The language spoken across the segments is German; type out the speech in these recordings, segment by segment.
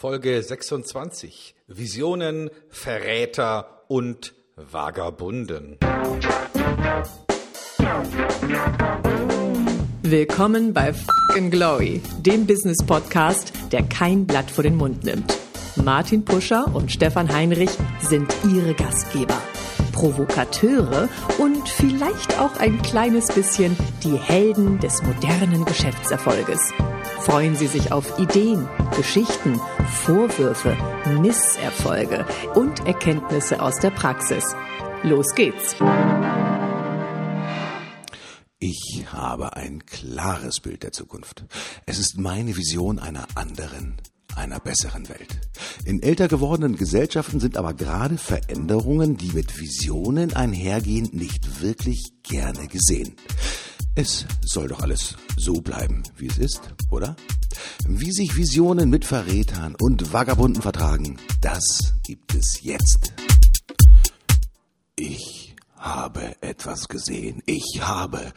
Folge 26 – Visionen, Verräter und Vagabunden. Willkommen bei F***ing Glory, dem Business-Podcast, der kein Blatt vor den Mund nimmt. Martin Puscher und Stefan Heinrich sind ihre Gastgeber, Provokateure und vielleicht auch ein kleines bisschen die Helden des modernen Geschäftserfolges. Freuen Sie sich auf Ideen, Geschichten, Vorwürfe, Misserfolge und Erkenntnisse aus der Praxis. Los geht's! Ich habe ein klares Bild der Zukunft. Es ist meine Vision einer anderen, einer besseren Welt. In älter gewordenen Gesellschaften sind aber gerade Veränderungen, die mit Visionen einhergehen, nicht wirklich gerne gesehen. Es soll doch alles so bleiben, wie es ist, oder? Wie sich Visionen mit Verrätern und Vagabunden vertragen, das gibt es jetzt. Ich habe etwas gesehen. Ich habe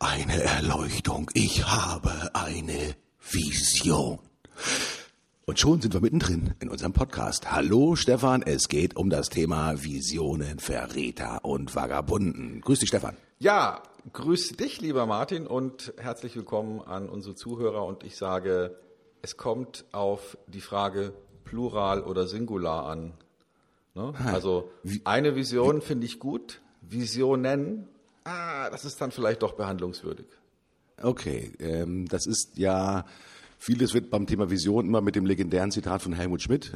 eine Erleuchtung. Ich habe eine Vision. Und schon sind wir mittendrin in unserem Podcast. Hallo Stefan, es geht um das Thema Visionen, Verräter und Vagabunden. Grüß dich, Stefan. Ja, grüß dich, lieber Martin, und herzlich willkommen an unsere Zuhörer. Und ich sage, es kommt auf die Frage Plural oder Singular an. Ne? Also eine Vision finde ich gut. Visionen, das ist dann vielleicht doch behandlungswürdig. Okay, das ist ja, vieles wird beim Thema Vision immer mit dem legendären Zitat von Helmut Schmidt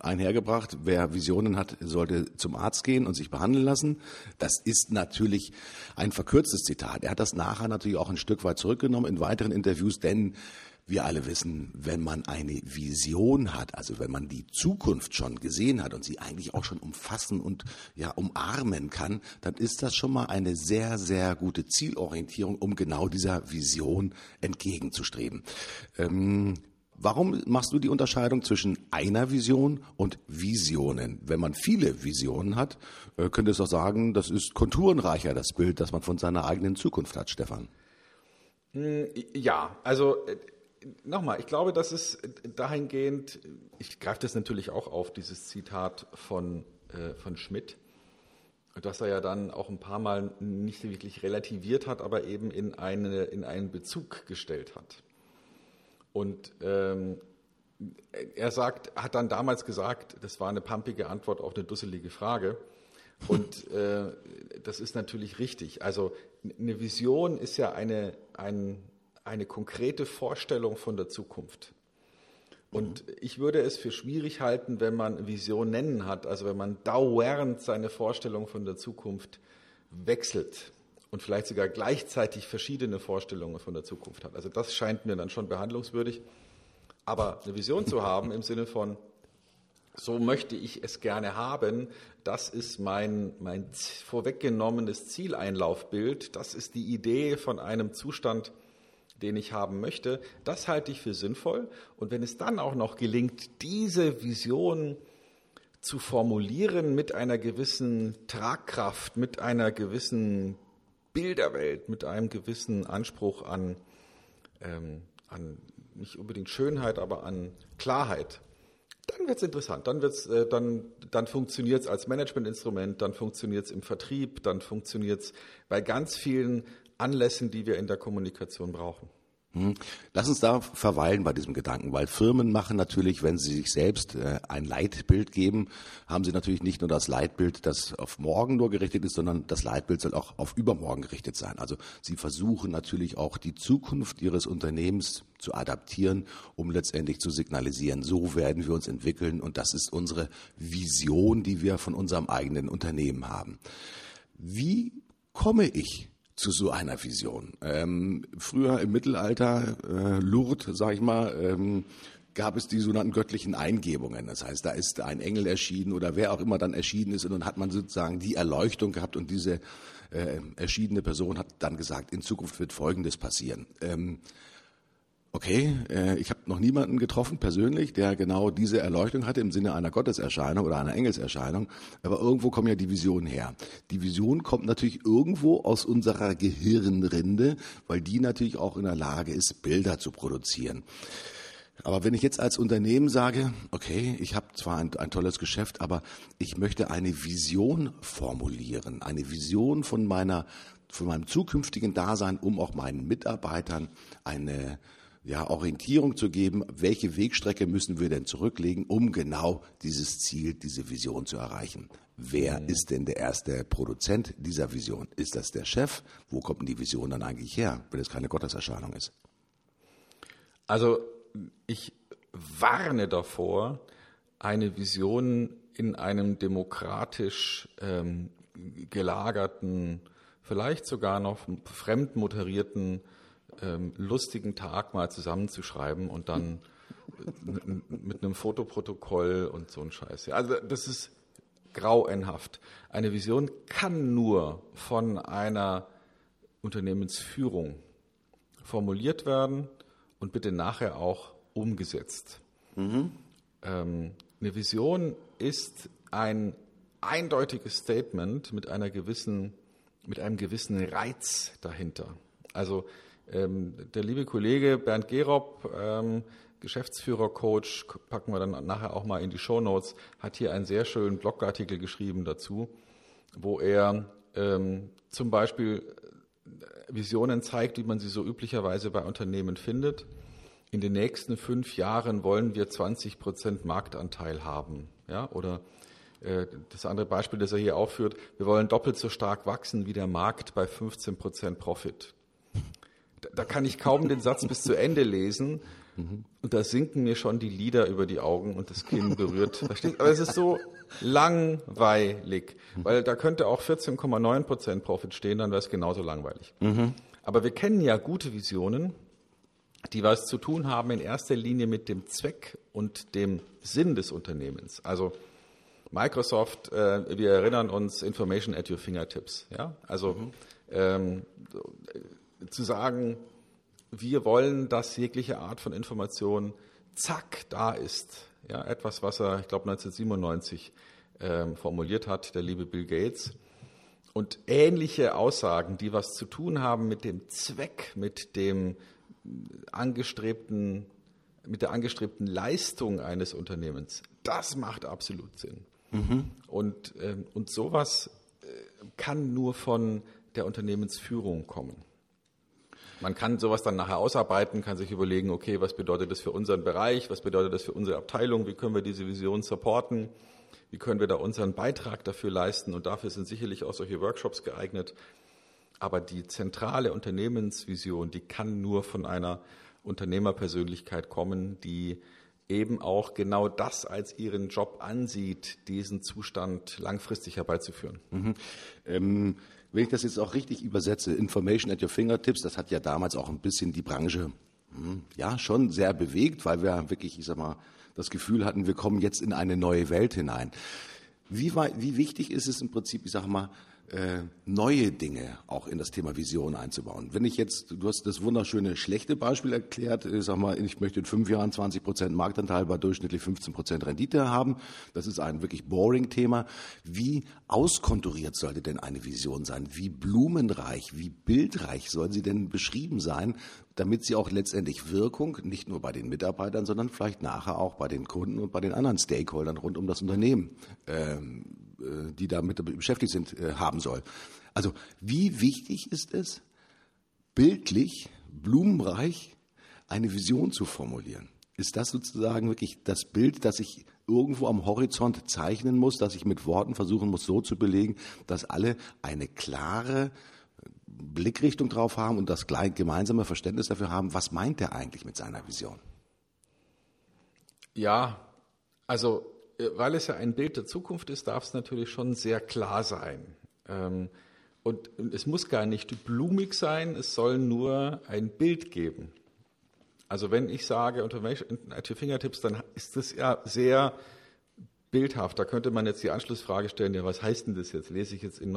einhergebracht. Wer Visionen hat, sollte zum Arzt gehen und sich behandeln lassen. Das ist natürlich ein verkürztes Zitat. Er hat das nachher natürlich auch ein Stück weit zurückgenommen in weiteren Interviews, denn wir alle wissen, wenn man eine Vision hat, also wenn man die Zukunft schon gesehen hat und sie eigentlich auch schon umfassen und ja umarmen kann, dann ist das schon mal eine sehr, sehr gute Zielorientierung, um genau dieser Vision entgegenzustreben. Warum machst du die Unterscheidung zwischen einer Vision und Visionen? Wenn man viele Visionen hat, könnte es auch sagen, das ist konturenreicher, das Bild, das man von seiner eigenen Zukunft hat, Stefan. Ja, also nochmal, ich glaube, das ist dahingehend, ich greife das natürlich auch auf, dieses Zitat von Schmidt, das er ja dann auch ein paar Mal nicht wirklich relativiert hat, aber eben in einen Bezug gestellt hat. Und hat dann damals gesagt, das war eine pampige Antwort auf eine dusselige Frage. Und das ist natürlich richtig. Also eine Vision ist ja eine konkrete Vorstellung von der Zukunft. Und ich würde es für schwierig halten, wenn man Visionen hat, also wenn man dauernd seine Vorstellung von der Zukunft wechselt und vielleicht sogar gleichzeitig verschiedene Vorstellungen von der Zukunft hat. Also das scheint mir dann schon behandlungswürdig. Aber eine Vision zu haben im Sinne von, so möchte ich es gerne haben, das ist mein vorweggenommenes Zieleinlaufbild, das ist die Idee von einem Zustand, den ich haben möchte, das halte ich für sinnvoll. Und wenn es dann auch noch gelingt, diese Vision zu formulieren mit einer gewissen Tragkraft, mit einer gewissen Bilderwelt, mit einem gewissen Anspruch an nicht unbedingt Schönheit, aber an Klarheit, dann wird es interessant, dann funktioniert es als Managementinstrument, dann funktioniert es im Vertrieb, dann funktioniert es bei ganz vielen Anlässen, die wir in der Kommunikation brauchen. Lass uns da verweilen bei diesem Gedanken, weil Firmen machen natürlich, wenn sie sich selbst ein Leitbild geben, haben sie natürlich nicht nur das Leitbild, das auf morgen nur gerichtet ist, sondern das Leitbild soll auch auf übermorgen gerichtet sein. Also sie versuchen natürlich auch die Zukunft ihres Unternehmens zu adaptieren, um letztendlich zu signalisieren, so werden wir uns entwickeln und das ist unsere Vision, die wir von unserem eigenen Unternehmen haben. Wie komme ich zu so einer Vision? Früher im Mittelalter, Lourdes, sag ich mal, gab es die sogenannten göttlichen Eingebungen. Das heißt, da ist ein Engel erschienen oder wer auch immer dann erschienen ist und dann hat man sozusagen die Erleuchtung gehabt und diese erschienene Person hat dann gesagt, in Zukunft wird Folgendes passieren. Ich habe noch niemanden getroffen persönlich, der genau diese Erleuchtung hatte im Sinne einer Gotteserscheinung oder einer Engelserscheinung, aber irgendwo kommen ja die Visionen her. Die Vision kommt natürlich irgendwo aus unserer Gehirnrinde, weil die natürlich auch in der Lage ist, Bilder zu produzieren. Aber wenn ich jetzt als Unternehmen sage, okay, ich habe zwar ein tolles Geschäft, aber ich möchte eine Vision formulieren, eine Vision von meinem zukünftigen Dasein, um auch meinen Mitarbeitern eine Orientierung zu geben, welche Wegstrecke müssen wir denn zurücklegen, um genau dieses Ziel, diese Vision zu erreichen. Wer ist denn der erste Produzent dieser Vision? Ist das der Chef? Wo kommt denn die Vision dann eigentlich her, wenn es keine Gotteserscheinung ist? Also ich warne davor, eine Vision in einem demokratisch gelagerten, vielleicht sogar noch fremdmoderierten, lustigen Tag mal zusammenzuschreiben und dann mit einem Fotoprotokoll und so ein Scheiß. Also das ist grauenhaft. Eine Vision kann nur von einer Unternehmensführung formuliert werden und bitte nachher auch umgesetzt. Mhm. Eine Vision ist ein eindeutiges Statement mit einem gewissen Reiz dahinter. Also der liebe Kollege Bernd Gerob, Geschäftsführer, Coach, packen wir dann nachher auch mal in die Shownotes, hat hier einen sehr schönen Blogartikel geschrieben dazu, wo er zum Beispiel Visionen zeigt, wie man sie so üblicherweise bei Unternehmen findet. In den nächsten 5 Jahren wollen wir 20% Marktanteil haben. Ja? Oder das andere Beispiel, das er hier aufführt, wir wollen doppelt so stark wachsen wie der Markt bei 15% Profit. Da kann ich kaum den Satz bis zu Ende lesen und da sinken mir schon die Lider über die Augen und das Kinn berührt. Aber es ist so langweilig, weil da könnte auch 14,9% Profit stehen, dann wäre es genauso langweilig. Mhm. Aber wir kennen ja gute Visionen, die was zu tun haben in erster Linie mit dem Zweck und dem Sinn des Unternehmens. Also Microsoft, wir erinnern uns, Information at your fingertips. Ja? Also zu sagen, wir wollen, dass jegliche Art von Information zack da ist. Ja, etwas, was er, ich glaube, 1997 formuliert hat, der liebe Bill Gates. Und ähnliche Aussagen, die was zu tun haben mit dem Zweck, mit der angestrebten Leistung eines Unternehmens, das macht absolut Sinn. Mhm. Und sowas kann nur von der Unternehmensführung kommen. Man kann sowas dann nachher ausarbeiten, kann sich überlegen, okay, was bedeutet das für unseren Bereich, was bedeutet das für unsere Abteilung, wie können wir diese Vision supporten, wie können wir da unseren Beitrag dafür leisten, und dafür sind sicherlich auch solche Workshops geeignet. Aber die zentrale Unternehmensvision, die kann nur von einer Unternehmerpersönlichkeit kommen, die eben auch genau das als ihren Job ansieht, diesen Zustand langfristig herbeizuführen. Mhm. Wenn ich das jetzt auch richtig übersetze, Information at your fingertips, das hat ja damals auch ein bisschen die Branche schon sehr bewegt, weil wir wirklich, das Gefühl hatten, wir kommen jetzt in eine neue Welt hinein. Wie wichtig ist es im Prinzip, neue Dinge auch in das Thema Vision einzubauen? Wenn ich jetzt, du hast das wunderschöne schlechte Beispiel erklärt, ich möchte in 5 Jahren 20% Marktanteil bei durchschnittlich 15% Rendite haben. Das ist ein wirklich boring Thema. Wie auskonturiert sollte denn eine Vision sein? Wie blumenreich, wie bildreich soll sie denn beschrieben sein, damit sie auch letztendlich Wirkung nicht nur bei den Mitarbeitern, sondern vielleicht nachher auch bei den Kunden und bei den anderen Stakeholdern rund um das Unternehmen die damit beschäftigt sind, haben soll. Also wie wichtig ist es, bildlich, blumenreich eine Vision zu formulieren? Ist das sozusagen wirklich das Bild, das ich irgendwo am Horizont zeichnen muss, dass ich mit Worten versuchen muss, so zu belegen, dass alle eine klare Blickrichtung drauf haben und das gemeinsame Verständnis dafür haben, was meint er eigentlich mit seiner Vision? Ja, also weil es ja ein Bild der Zukunft ist, darf es natürlich schon sehr klar sein. Und es muss gar nicht blumig sein, es soll nur ein Bild geben. Also wenn ich sage, Information at your fingertips, dann ist das ja sehr bildhaft. Da könnte man jetzt die Anschlussfrage stellen, ja, was heißt denn das jetzt? Lese ich jetzt an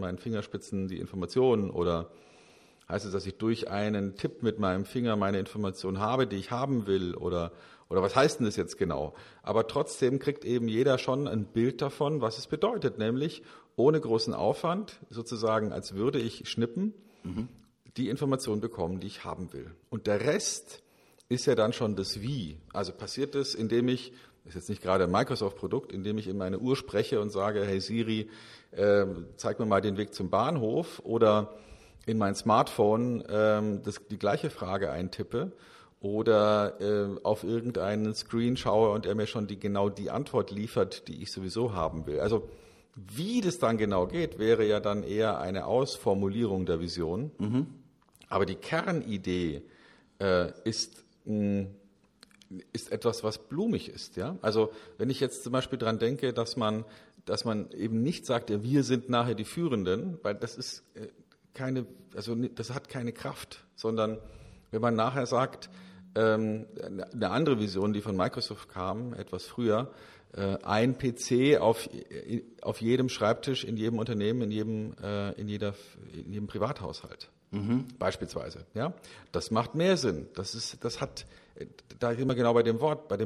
meinen Fingerspitzen die Informationen, oder heißt es, dass ich durch einen Tipp mit meinem Finger meine Information habe, die ich haben will, oder was heißt denn das jetzt genau? Aber trotzdem kriegt eben jeder schon ein Bild davon, was es bedeutet, nämlich ohne großen Aufwand, sozusagen als würde ich schnippen, die Information bekommen, die ich haben will. Und der Rest ist ja dann schon das Wie. Also passiert es, indem ich, das ist jetzt nicht gerade ein Microsoft-Produkt, indem ich in meine Uhr spreche und sage, hey Siri, zeig mir mal den Weg zum Bahnhof, oder in mein Smartphone die gleiche Frage eintippe oder auf irgendeinen Screen schaue und er mir schon genau die Antwort liefert, die ich sowieso haben will. Also wie das dann genau geht, wäre ja dann eher eine Ausformulierung der Vision. Mhm. Aber die Kernidee ist etwas, was blumig ist. Ja? Also wenn ich jetzt zum Beispiel daran denke, dass man eben nicht sagt, ja, wir sind nachher die Führenden, weil das ist das hat keine Kraft, sondern wenn man nachher sagt, eine andere Vision, die von Microsoft kam, etwas früher, ein PC auf jedem Schreibtisch, in jedem Unternehmen, in jedem Privathaushalt, beispielsweise. Ja? Das macht mehr Sinn. Da sind wir genau bei dem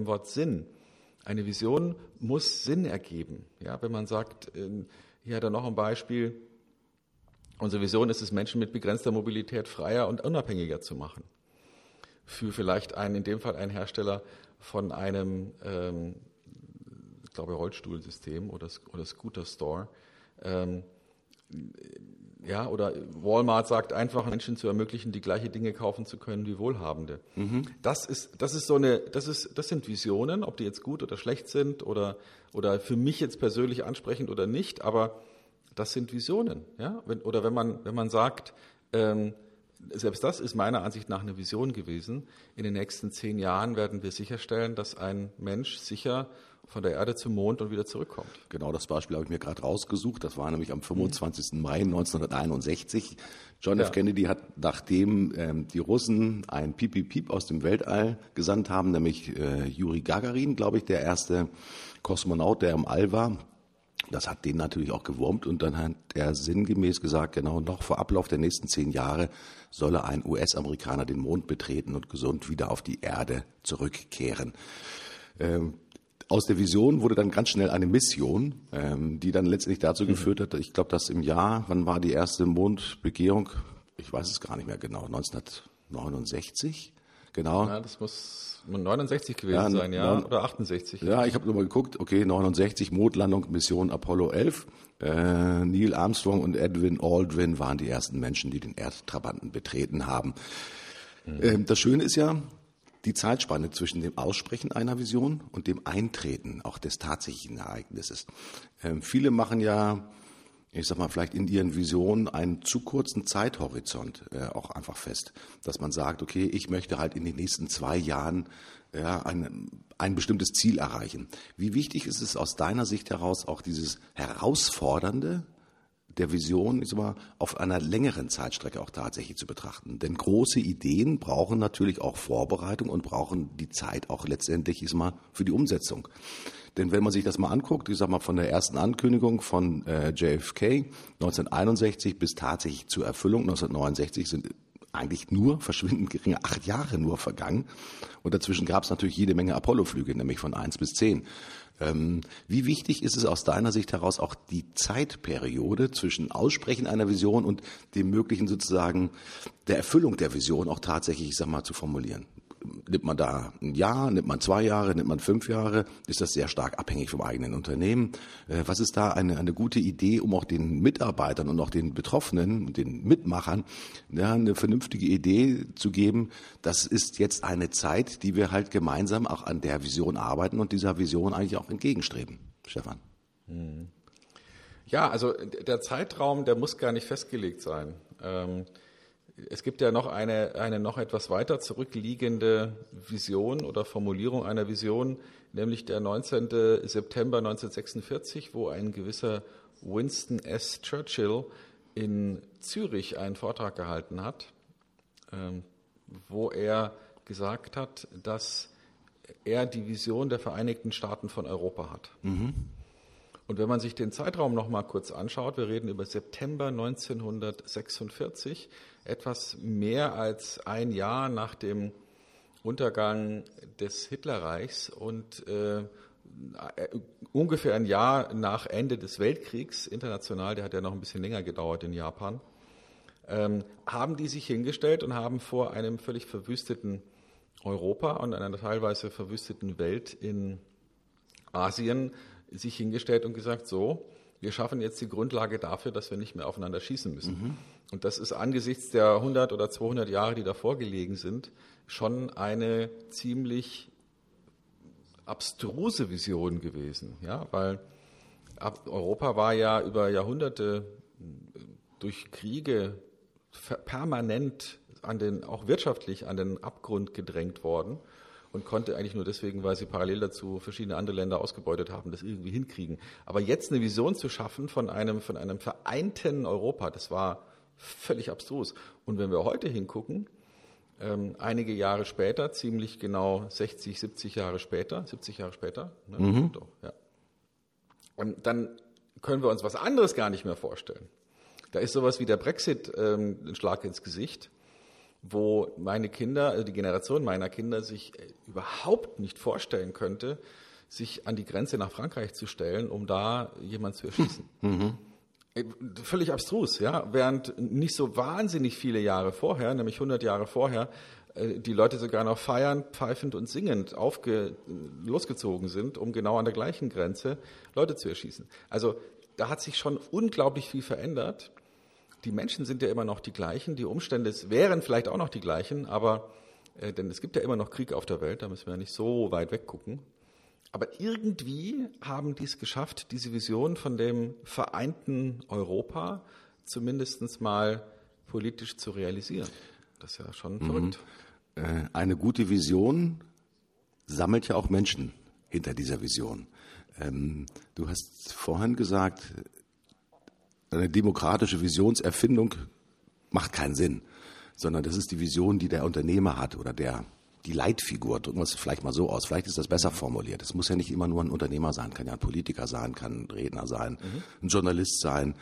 Wort Sinn. Eine Vision muss Sinn ergeben. Ja? Wenn man sagt, hier hat er noch ein Beispiel, unsere Vision ist es, Menschen mit begrenzter Mobilität freier und unabhängiger zu machen. Für vielleicht in dem Fall einen Hersteller von einem, ich glaube, Rollstuhlsystem oder Scooter-Store. Oder Walmart sagt einfach, Menschen zu ermöglichen, die gleichen Dinge kaufen zu können wie Wohlhabende. Mhm. Das sind Visionen, ob die jetzt gut oder schlecht sind oder für mich jetzt persönlich ansprechend oder nicht, aber das sind Visionen. Ja? Wenn man sagt, selbst das ist meiner Ansicht nach eine Vision gewesen, in den nächsten 10 Jahren werden wir sicherstellen, dass ein Mensch sicher von der Erde zum Mond und wieder zurückkommt. Genau, das Beispiel habe ich mir gerade rausgesucht. Das war nämlich am 25. Mai 1961. John F. Kennedy hat, nachdem die Russen ein Piep-Piep-Piep aus dem Weltall gesandt haben, nämlich Juri Gagarin, glaube ich, der erste Kosmonaut, der im All war. Das hat den natürlich auch gewurmt und dann hat er sinngemäß gesagt, genau, noch vor Ablauf der nächsten 10 Jahre solle ein US-Amerikaner den Mond betreten und gesund wieder auf die Erde zurückkehren. Aus der Vision wurde dann ganz schnell eine Mission, die dann letztendlich dazu geführt hat, ich glaube, dass im Jahr, wann war die erste Mondbegehung? Ich weiß es gar nicht mehr genau, 1969? Genau. Ja, das muss 69 gewesen sein, oder 68. Ja, ich habe nur mal geguckt, okay, 69, Mondlandung, Mission Apollo 11. Neil Armstrong und Edwin Aldrin waren die ersten Menschen, die den Erdtrabanten betreten haben. Mhm. Das Schöne ist ja, die Zeitspanne zwischen dem Aussprechen einer Vision und dem Eintreten auch des tatsächlichen Ereignisses. Viele machen ja, ich sag mal, vielleicht in ihren Visionen einen zu kurzen Zeithorizont auch einfach fest, dass man sagt, okay, ich möchte halt in den nächsten 2 Jahren ein bestimmtes Ziel erreichen. Wie wichtig ist es aus deiner Sicht heraus, auch dieses Herausfordernde der Vision, ich sag mal, auf einer längeren Zeitstrecke auch tatsächlich zu betrachten? Denn große Ideen brauchen natürlich auch Vorbereitung und brauchen die Zeit auch letztendlich, ich sag mal, für die Umsetzung. Denn wenn man sich das mal anguckt, ich sag mal, von der ersten Ankündigung von JFK 1961 bis tatsächlich zur Erfüllung 1969 sind eigentlich nur verschwindend geringe 8 Jahre nur vergangen. Und dazwischen gab es natürlich jede Menge Apollo-Flüge, nämlich von 1 bis 10. Wie wichtig ist es aus deiner Sicht heraus auch die Zeitperiode zwischen Aussprechen einer Vision und dem möglichen sozusagen der Erfüllung der Vision auch tatsächlich, ich sag mal, zu formulieren? Nimmt man da ein Jahr, nimmt man 2 Jahre, nimmt man 5 Jahre? Ist das sehr stark abhängig vom eigenen Unternehmen? Was ist da eine gute Idee, um auch den Mitarbeitern und auch den Betroffenen und den Mitmachern eine vernünftige Idee zu geben? Das ist jetzt eine Zeit, die wir halt gemeinsam auch an der Vision arbeiten und dieser Vision eigentlich auch entgegenstreben. Stefan. Ja, also der Zeitraum, der muss gar nicht festgelegt sein. Es gibt ja noch eine noch etwas weiter zurückliegende Vision oder Formulierung einer Vision, nämlich der 19. September 1946, wo ein gewisser Winston S. Churchill in Zürich einen Vortrag gehalten hat, wo er gesagt hat, dass er die Vision der Vereinigten Staaten von Europa hat. Mhm. Und wenn man sich den Zeitraum noch mal kurz anschaut, wir reden über September 1946, etwas mehr als ein Jahr nach dem Untergang des Hitlerreichs und ungefähr ein Jahr nach Ende des Weltkriegs international, der hat ja noch ein bisschen länger gedauert in Japan, haben die sich hingestellt und haben vor einem völlig verwüsteten Europa und einer teilweise verwüsteten Welt in Asien sich hingestellt und gesagt, so, wir schaffen jetzt die Grundlage dafür, dass wir nicht mehr aufeinander schießen müssen. Mhm. Und das ist angesichts der 100 oder 200 Jahre, die davor gelegen sind, schon eine ziemlich abstruse Vision gewesen. Ja? Weil Europa war ja über Jahrhunderte durch Kriege permanent auch wirtschaftlich an den Abgrund gedrängt worden und konnte eigentlich nur deswegen, weil sie parallel dazu verschiedene andere Länder ausgebeutet haben, das irgendwie hinkriegen. Aber jetzt eine Vision zu schaffen von einem vereinten Europa, das war völlig abstrus. Und wenn wir heute hingucken, einige Jahre später, ziemlich genau 70 Jahre später, ne? Mhm. Doch, ja. Dann können wir uns was anderes gar nicht mehr vorstellen. Da ist sowas wie der Brexit ein Schlag ins Gesicht, wo meine Kinder, also die Generation meiner Kinder, sich überhaupt nicht vorstellen könnte, sich an die Grenze nach Frankreich zu stellen, um da jemanden zu erschießen. Mhm. Völlig abstrus, ja. Während nicht so wahnsinnig viele Jahre vorher, nämlich 100 Jahre vorher, die Leute sogar noch feiernd, pfeifend und singend losgezogen sind, um genau an der gleichen Grenze Leute zu erschießen. Also da hat sich schon unglaublich viel verändert. Die Menschen sind ja immer noch die gleichen, die Umstände wären vielleicht auch noch die gleichen, aber denn es gibt ja immer noch Krieg auf der Welt, da müssen wir ja nicht so weit weggucken. Aber irgendwie haben die es geschafft, diese Vision von dem vereinten Europa zumindest mal politisch zu realisieren. Das ist ja schon verrückt. Eine gute Vision sammelt ja auch Menschen hinter dieser Vision. Du hast vorhin gesagt, eine demokratische Visionserfindung macht keinen Sinn, sondern das ist die Vision, die der Unternehmer hat oder die Leitfigur, drücken wir es vielleicht mal so aus, vielleicht ist das besser formuliert. Es muss ja nicht immer nur ein Unternehmer sein, kann ja ein Politiker sein, kann ein Redner sein, ein Journalist sein,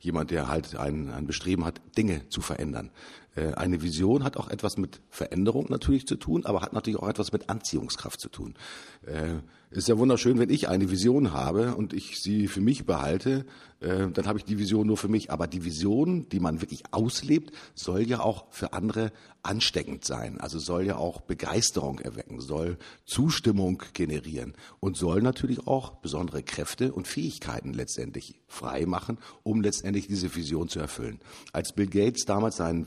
jemand, der halt ein Bestreben hat, Dinge zu verändern. Eine Vision hat auch etwas mit Veränderung natürlich zu tun, aber hat natürlich auch etwas mit Anziehungskraft zu tun. Ist ja wunderschön, wenn ich eine Vision habe und ich sie für mich behalte, dann habe ich die Vision nur für mich. Aber die Vision, die man wirklich auslebt, soll ja auch für andere ansteckend sein. Also soll ja auch Begeisterung erwecken, soll Zustimmung generieren und soll natürlich auch besondere Kräfte und Fähigkeiten letztendlich frei machen, um letztendlich diese Vision zu erfüllen. Als Bill Gates damals seinen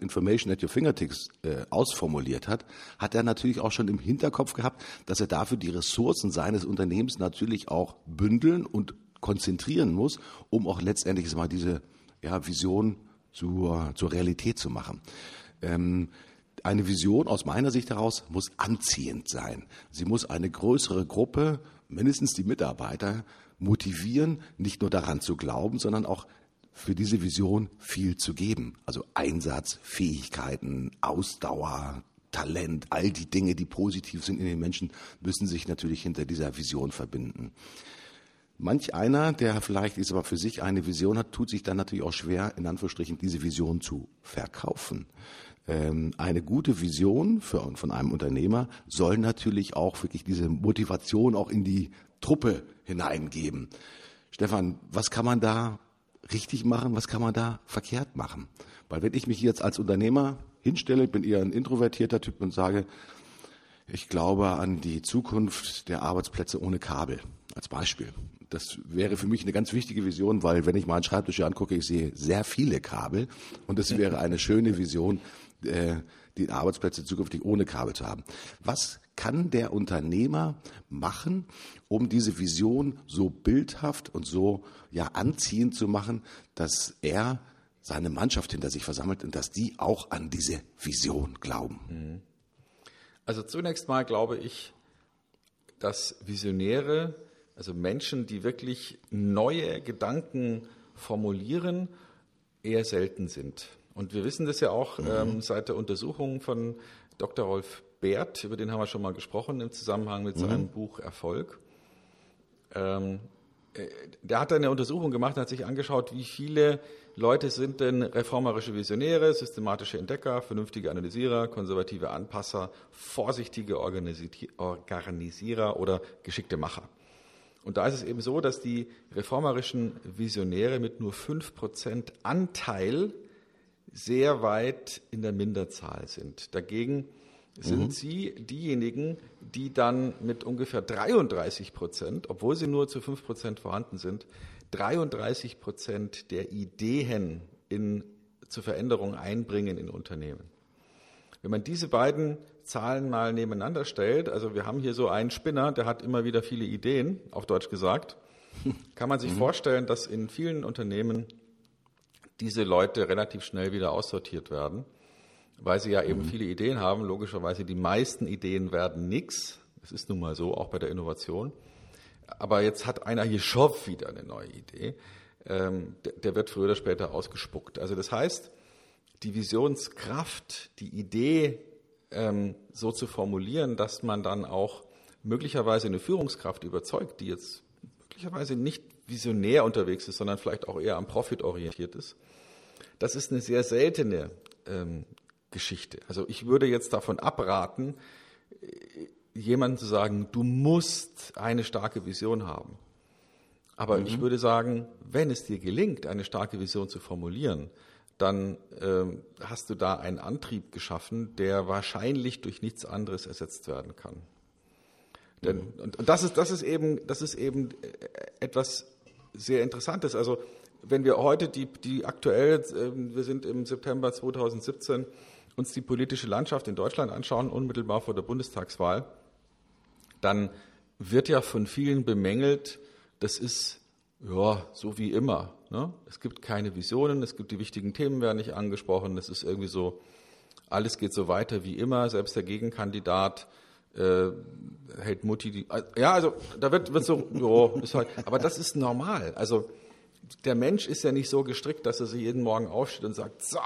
Information at your fingertips ausformuliert hat, hat er natürlich auch schon im Hinterkopf gehabt, dass er dafür die Ressourcen seines Unternehmens natürlich auch bündeln und konzentrieren muss, um auch letztendlich mal diese Vision zur Realität zu machen. Eine Vision aus meiner Sicht heraus muss anziehend sein. Sie muss eine größere Gruppe, mindestens die Mitarbeiter, motivieren, nicht nur daran zu glauben, sondern auch für diese Vision viel zu geben. Also Einsatz, Fähigkeiten, Ausdauer, Talent, all die Dinge, die positiv sind in den Menschen, müssen sich natürlich hinter dieser Vision verbinden. Manch einer, der vielleicht ist, aber für sich eine Vision hat, tut sich dann natürlich auch schwer, in Anführungsstrichen, diese Vision zu verkaufen. Eine gute Vision von einem Unternehmer soll natürlich auch wirklich diese Motivation auch in die Truppe hineingeben. Stefan, was kann man da richtig machen, was kann man da verkehrt machen? Weil wenn ich mich jetzt als Unternehmer hinstelle, bin eher ein introvertierter Typ und sage, ich glaube an die Zukunft der Arbeitsplätze ohne Kabel, als Beispiel. Das wäre für mich eine ganz wichtige Vision, weil wenn ich meinen Schreibtisch hier angucke, ich sehe sehr viele Kabel und das wäre eine schöne Vision, die Arbeitsplätze zukünftig ohne Kabel zu haben. Was kann der Unternehmer machen, um diese Vision so bildhaft und so anziehend zu machen, dass er seine Mannschaft hinter sich versammelt und dass die auch an diese Vision glauben? Also zunächst mal glaube ich, dass Visionäre, also Menschen, die wirklich neue Gedanken formulieren, eher selten sind. Und wir wissen das ja auch seit der Untersuchung von Dr. Rolf Bärt, über den haben wir schon mal gesprochen im Zusammenhang mit seinem Buch Erfolg. Der hat eine Untersuchung gemacht und hat sich angeschaut, wie viele Leute sind denn reformerische Visionäre, systematische Entdecker, vernünftige Analysierer, konservative Anpasser, vorsichtige Organisierer oder geschickte Macher. Und da ist es eben so, dass die reformerischen Visionäre mit nur 5% Anteil sehr weit in der Minderzahl sind. Dagegen sind Sie diejenigen, die dann mit ungefähr 33%, obwohl sie nur zu 5% vorhanden sind, 33% der Ideen zur Veränderung einbringen in Unternehmen. Wenn man diese beiden Zahlen mal nebeneinander stellt, also wir haben hier so einen Spinner, der hat immer wieder viele Ideen, auf Deutsch gesagt, kann man sich vorstellen, dass in vielen Unternehmen diese Leute relativ schnell wieder aussortiert werden, weil sie ja eben viele Ideen haben. Logischerweise, die meisten Ideen werden nichts. Das ist nun mal so, auch bei der Innovation. Aber jetzt hat einer hier schon wieder eine neue Idee. Der wird früher oder später ausgespuckt. Also das heißt, die Visionskraft, die Idee so zu formulieren, dass man dann auch möglicherweise eine Führungskraft überzeugt, die jetzt möglicherweise nicht visionär unterwegs ist, sondern vielleicht auch eher am Profit orientiert ist. Das ist eine sehr seltene Geschichte. Also ich würde jetzt davon abraten, jemandem zu sagen, du musst eine starke Vision haben. Aber ich würde sagen, wenn es dir gelingt, eine starke Vision zu formulieren, dann hast du da einen Antrieb geschaffen, der wahrscheinlich durch nichts anderes ersetzt werden kann. Denn, und das ist eben etwas sehr Interessantes. Also wenn wir heute die aktuell, wir sind im September 2017, uns die politische Landschaft in Deutschland anschauen, unmittelbar vor der Bundestagswahl, dann wird ja von vielen bemängelt, das ist ja so wie immer. Ne? Es gibt keine Visionen, die wichtigen Themen werden nicht angesprochen, es ist irgendwie so, alles geht so weiter wie immer, selbst der Gegenkandidat hält Mutti die... Ja, also da wird so... Jo, ist halt, aber das ist normal. Also der Mensch ist ja nicht so gestrickt, dass er sich jeden Morgen aufsteht und sagt, so,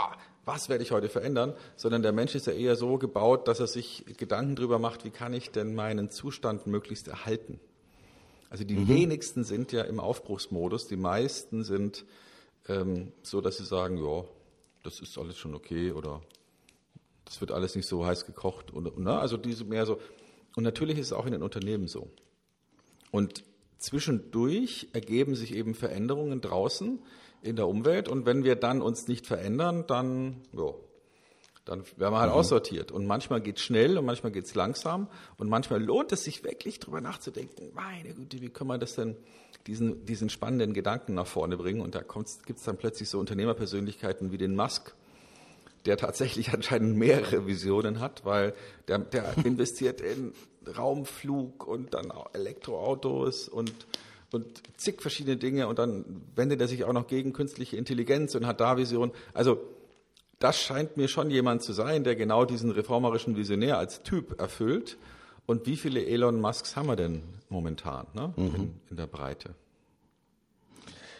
was werde ich heute verändern? Sondern der Mensch ist ja eher so gebaut, dass er sich Gedanken darüber macht, wie kann ich denn meinen Zustand möglichst erhalten? Also die wenigsten sind ja im Aufbruchsmodus. Die meisten sind so, dass sie sagen, ja, das ist alles schon okay oder... Das wird alles nicht so heiß gekocht. Also diese mehr so. Und natürlich ist es auch in den Unternehmen so. Und zwischendurch ergeben sich eben Veränderungen draußen in der Umwelt. Und wenn wir dann uns nicht verändern, dann werden wir halt aussortiert. Und manchmal geht's schnell und manchmal geht's langsam. Und manchmal lohnt es sich wirklich, drüber nachzudenken. Meine Güte, wie können wir das denn, diesen spannenden Gedanken nach vorne bringen? Und da gibt's dann plötzlich so Unternehmerpersönlichkeiten wie den Musk, der tatsächlich anscheinend mehrere Visionen hat, weil der investiert in Raumflug und dann Elektroautos und zig verschiedene Dinge und dann wendet er sich auch noch gegen künstliche Intelligenz und hat da Visionen. Also das scheint mir schon jemand zu sein, der genau diesen reformerischen Visionär als Typ erfüllt. Und wie viele Elon Musks haben wir denn momentan, ne? in der Breite?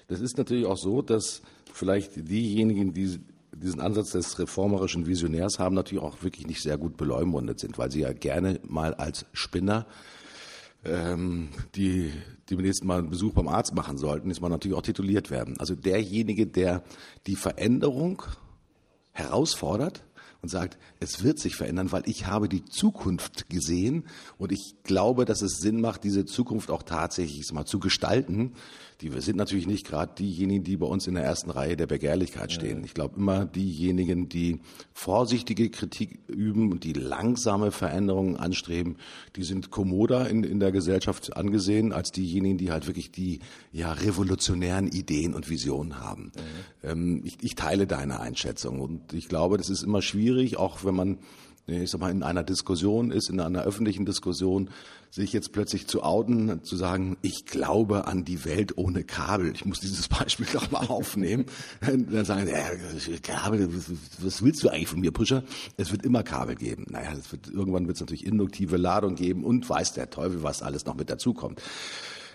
Das ist natürlich auch so, dass vielleicht diejenigen, die diesen Ansatz des reformerischen Visionärs haben, natürlich auch wirklich nicht sehr gut beleumundet sind, weil sie ja gerne mal als Spinner, die demnächst mal einen Besuch beim Arzt machen sollten, ist man natürlich auch tituliert werden. Also derjenige, der die Veränderung herausfordert und sagt, es wird sich verändern, weil ich habe die Zukunft gesehen und ich glaube, dass es Sinn macht, diese Zukunft auch tatsächlich mal zu gestalten. Wir sind natürlich nicht gerade diejenigen, die bei uns in der ersten Reihe der Begehrlichkeit stehen. Ich glaube immer diejenigen, die vorsichtige Kritik üben und die langsame Veränderungen anstreben, die sind kommoder in der Gesellschaft angesehen als diejenigen, die halt wirklich die revolutionären Ideen und Visionen haben. Ich teile deine Einschätzung und ich glaube, das ist immer schwierig, auch wenn man in einer Diskussion ist, in einer öffentlichen Diskussion, sich jetzt plötzlich zu outen, zu sagen, ich glaube an die Welt ohne Kabel. Ich muss dieses Beispiel doch mal aufnehmen. Dann sagen sie, Kabel, was willst du eigentlich von mir, Puscher? Es wird immer Kabel geben. Naja, irgendwann wird es natürlich induktive Ladung geben und weiß der Teufel, was alles noch mit dazukommt.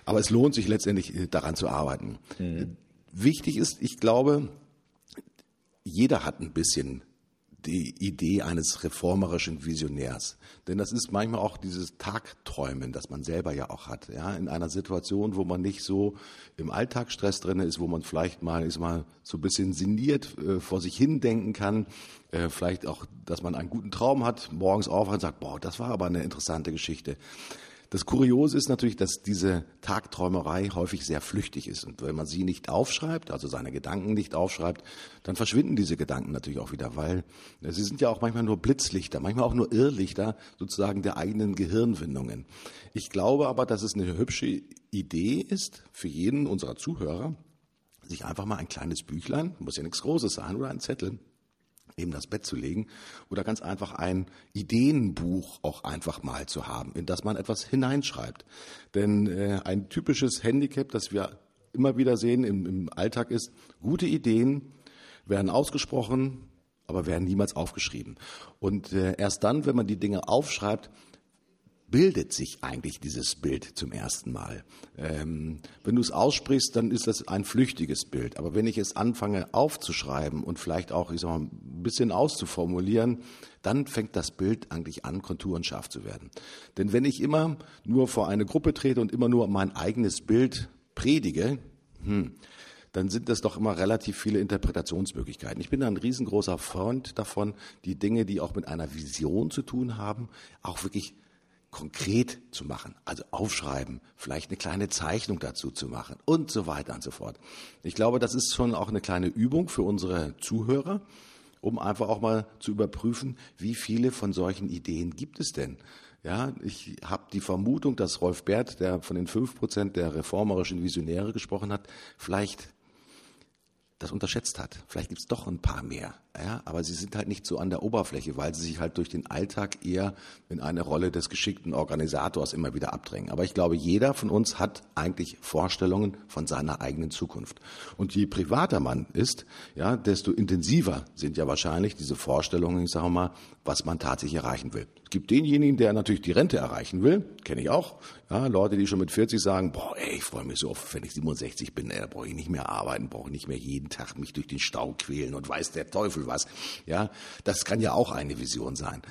Aber es lohnt sich letztendlich, daran zu arbeiten. Wichtig ist, ich glaube, jeder hat ein bisschen die Idee eines reformerischen Visionärs. Denn das ist manchmal auch dieses Tagträumen, das man selber ja auch hat. Ja? In einer Situation, wo man nicht so im Alltagsstress drin ist, wo man vielleicht mal so ein bisschen sinniert vor sich hin denken kann. Vielleicht auch, dass man einen guten Traum hat, morgens aufwacht und sagt, boah, das war aber eine interessante Geschichte. Das Kuriose ist natürlich, dass diese Tagträumerei häufig sehr flüchtig ist. Und wenn man sie nicht aufschreibt, also seine Gedanken nicht aufschreibt, dann verschwinden diese Gedanken natürlich auch wieder, weil sie sind ja auch manchmal nur Blitzlichter, manchmal auch nur Irrlichter sozusagen der eigenen Gehirnwindungen. Ich glaube aber, dass es eine hübsche Idee ist für jeden unserer Zuhörer, sich einfach mal ein kleines Büchlein, muss ja nichts Großes sein, oder ein Zettel, neben das Bett zu legen oder ganz einfach ein Ideenbuch auch einfach mal zu haben, in das man etwas hineinschreibt. Denn ein typisches Handicap, das wir immer wieder sehen im Alltag ist, gute Ideen werden ausgesprochen, aber werden niemals aufgeschrieben. Und erst dann, wenn man die Dinge aufschreibt, bildet sich eigentlich dieses Bild zum ersten Mal. Wenn du es aussprichst, dann ist das ein flüchtiges Bild. Aber wenn ich es anfange aufzuschreiben und vielleicht auch, ein bisschen auszuformulieren, dann fängt das Bild eigentlich an, konturenscharf zu werden. Denn wenn ich immer nur vor eine Gruppe trete und immer nur mein eigenes Bild predige, dann sind das doch immer relativ viele Interpretationsmöglichkeiten. Ich bin da ein riesengroßer Freund davon, die Dinge, die auch mit einer Vision zu tun haben, auch wirklich konkret zu machen, also aufschreiben, vielleicht eine kleine Zeichnung dazu zu machen und so weiter und so fort. Ich glaube, das ist schon auch eine kleine Übung für unsere Zuhörer, um einfach auch mal zu überprüfen, wie viele von solchen Ideen gibt es denn? Ja, ich habe die Vermutung, dass Rolf Bärt, der von den 5% der reformerischen Visionäre gesprochen hat, vielleicht das unterschätzt hat. Vielleicht gibt es doch ein paar mehr. Ja? Aber sie sind halt nicht so an der Oberfläche, weil sie sich halt durch den Alltag eher in eine Rolle des geschickten Organisators immer wieder abdrängen. Aber ich glaube, jeder von uns hat eigentlich Vorstellungen von seiner eigenen Zukunft. Und je privater man ist, ja, desto intensiver sind ja wahrscheinlich diese Vorstellungen, was man tatsächlich erreichen will. Es gibt denjenigen, der natürlich die Rente erreichen will, kenne ich auch. Ja, Leute, die schon mit 40 sagen, ich freue mich so oft, wenn ich 67 bin, da brauche ich nicht mehr arbeiten, brauche ich nicht mehr jeden Tag mich durch den Stau quälen und weiß der Teufel was. Ja, das kann ja auch eine Vision sein.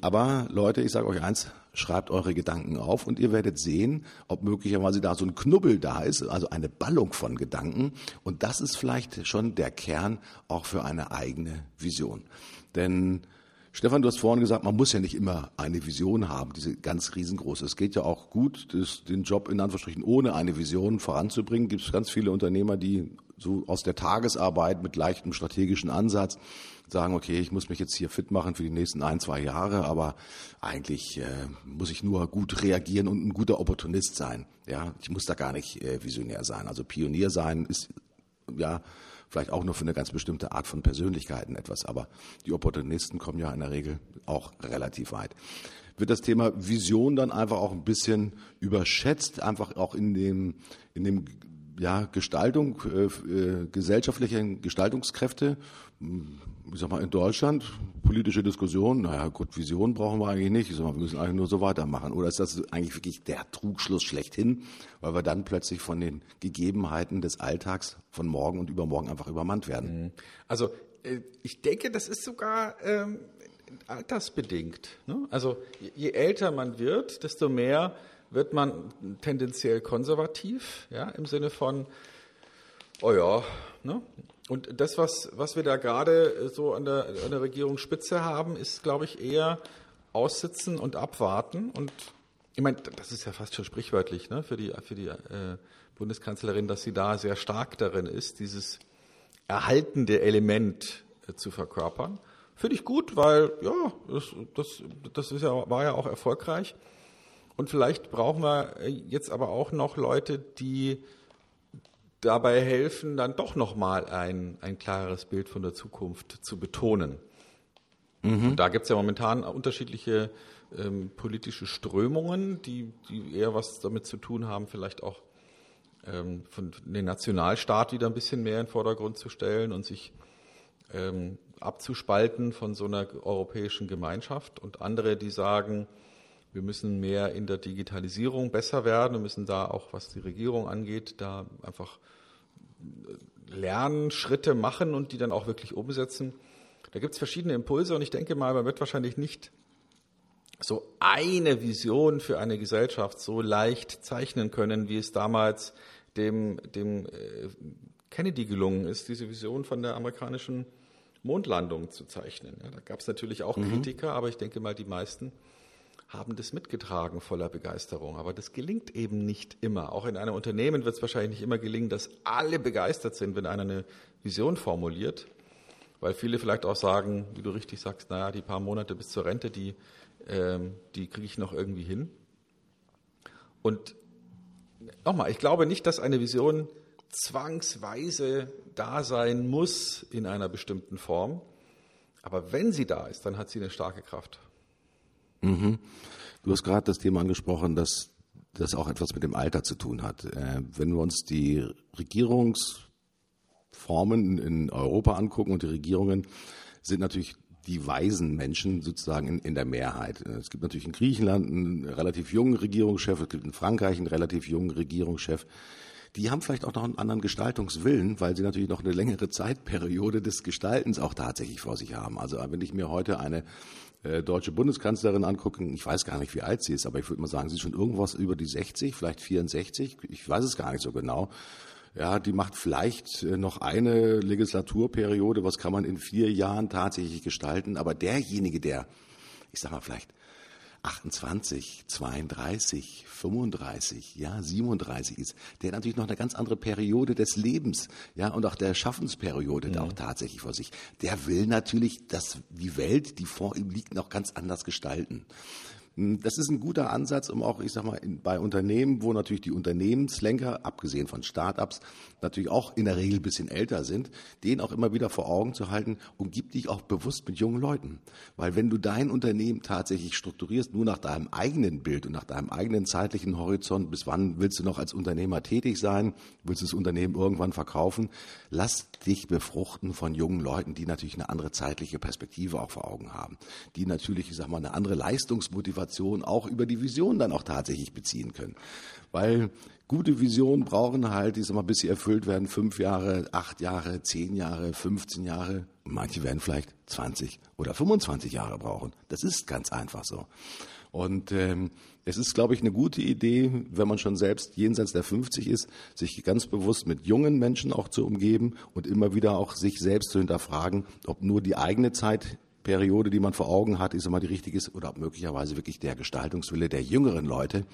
Aber Leute, ich sage euch eins, schreibt eure Gedanken auf und ihr werdet sehen, ob möglicherweise da so ein Knubbel da ist, also eine Ballung von Gedanken. Und das ist vielleicht schon der Kern auch für eine eigene Vision. Denn Stefan, du hast vorhin gesagt, man muss ja nicht immer eine Vision haben, diese ganz riesengroße. Es geht ja auch gut, den Job in Anführungsstrichen ohne eine Vision voranzubringen. Gibt es ganz viele Unternehmer, die so aus der Tagesarbeit mit leichtem strategischen Ansatz sagen, okay, ich muss mich jetzt hier fit machen für die nächsten 1-2 Jahre, aber eigentlich muss ich nur gut reagieren und ein guter Opportunist sein. Ja, ich muss da gar nicht visionär sein. Also Pionier sein ist ja vielleicht auch nur für eine ganz bestimmte Art von Persönlichkeiten etwas. Aber die Opportunisten kommen ja in der Regel auch relativ weit. Wird das Thema Vision dann einfach auch ein bisschen überschätzt, einfach auch in dem Gestaltung, gesellschaftlichen Gestaltungskräfte? In Deutschland, politische Diskussion, Vision brauchen wir eigentlich nicht. Wir müssen eigentlich nur so weitermachen. Oder ist das eigentlich wirklich der Trugschluss schlechthin, weil wir dann plötzlich von den Gegebenheiten des Alltags von morgen und übermorgen einfach übermannt werden? Also ich denke, das ist sogar altersbedingt. Ne? Also je älter man wird, desto mehr wird man tendenziell konservativ, ja, im Sinne von, Und das, was wir da gerade so an der Regierungsspitze haben, ist, glaube ich, eher aussitzen und abwarten. Und ich meine, das ist ja fast schon sprichwörtlich, ne, für die Bundeskanzlerin, dass sie da sehr stark darin ist, dieses erhaltende Element zu verkörpern. Finde ich gut, weil das war ja auch erfolgreich. Und vielleicht brauchen wir jetzt aber auch noch Leute, die dabei helfen, dann doch nochmal ein klareres Bild von der Zukunft zu betonen. Mhm. Und da gibt es ja momentan unterschiedliche politische Strömungen, die eher was damit zu tun haben, vielleicht auch von den Nationalstaat wieder ein bisschen mehr in den Vordergrund zu stellen und sich abzuspalten von so einer europäischen Gemeinschaft. Und andere, die sagen, wir müssen mehr in der Digitalisierung besser werden, wir müssen da auch, was die Regierung angeht, da einfach lernen, Schritte machen und die dann auch wirklich umsetzen. Da gibt es verschiedene Impulse und ich denke mal, man wird wahrscheinlich nicht so eine Vision für eine Gesellschaft so leicht zeichnen können, wie es damals dem Kennedy gelungen ist, diese Vision von der amerikanischen Mondlandung zu zeichnen. Ja, da gab es natürlich auch Kritiker, aber ich denke mal, die meisten haben das mitgetragen voller Begeisterung. Aber das gelingt eben nicht immer. Auch in einem Unternehmen wird es wahrscheinlich nicht immer gelingen, dass alle begeistert sind, wenn einer eine Vision formuliert. Weil viele vielleicht auch sagen, wie du richtig sagst, naja, die paar Monate bis zur Rente, die kriege ich noch irgendwie hin. Und nochmal, ich glaube nicht, dass eine Vision zwangsweise da sein muss in einer bestimmten Form. Aber wenn sie da ist, dann hat sie eine starke Kraft. Mhm. Du hast gerade das Thema angesprochen, dass das auch etwas mit dem Alter zu tun hat. Wenn wir uns die Regierungsformen in Europa angucken und die Regierungen, sind natürlich die weisen Menschen sozusagen in der Mehrheit. Es gibt natürlich in Griechenland einen relativ jungen Regierungschef, es gibt in Frankreich einen relativ jungen Regierungschef. Die haben vielleicht auch noch einen anderen Gestaltungswillen, weil sie natürlich noch eine längere Zeitperiode des Gestaltens auch tatsächlich vor sich haben. Also wenn ich mir heute eine deutsche Bundeskanzlerin angucke, ich weiß gar nicht, wie alt sie ist, aber ich würde mal sagen, sie ist schon irgendwas über die 60, vielleicht 64, ich weiß es gar nicht so genau. Ja, die macht vielleicht noch eine Legislaturperiode, was kann man in 4 Jahren tatsächlich gestalten, aber derjenige, der, ich sag mal vielleicht 28, 32, 35, ja, 37 ist, der hat natürlich noch eine ganz andere Periode des Lebens, ja, und auch der Schaffensperiode da auch tatsächlich vor sich. Der will natürlich, dass die Welt, die vor ihm liegt, noch ganz anders gestalten. Das ist ein guter Ansatz, um auch, ich sag mal, bei Unternehmen, wo natürlich die Unternehmenslenker, abgesehen von Start-ups, natürlich auch in der Regel ein bisschen älter sind, denen auch immer wieder vor Augen zu halten, umgib dich auch bewusst mit jungen Leuten. Weil wenn du dein Unternehmen tatsächlich strukturierst, nur nach deinem eigenen Bild und nach deinem eigenen zeitlichen Horizont, bis wann willst du noch als Unternehmer tätig sein, willst du das Unternehmen irgendwann verkaufen, lass dich befruchten von jungen Leuten, die natürlich eine andere zeitliche Perspektive auch vor Augen haben, die natürlich, ich sag mal, eine andere Leistungsmotivation auch über die Vision dann auch tatsächlich beziehen können. Weil gute Visionen brauchen halt, ich sag mal, bis sie erfüllt werden, 5 Jahre, 8 Jahre, 10 Jahre, 15 Jahre. Manche werden vielleicht 20 oder 25 Jahre brauchen. Das ist ganz einfach so. Und es ist, glaube ich, eine gute Idee, wenn man schon selbst jenseits der 50 ist, sich ganz bewusst mit jungen Menschen auch zu umgeben und immer wieder auch sich selbst zu hinterfragen, ob nur die eigene Zeitperiode, die man vor Augen hat, ist immer die richtige ist oder möglicherweise wirklich der Gestaltungswille der jüngeren Leute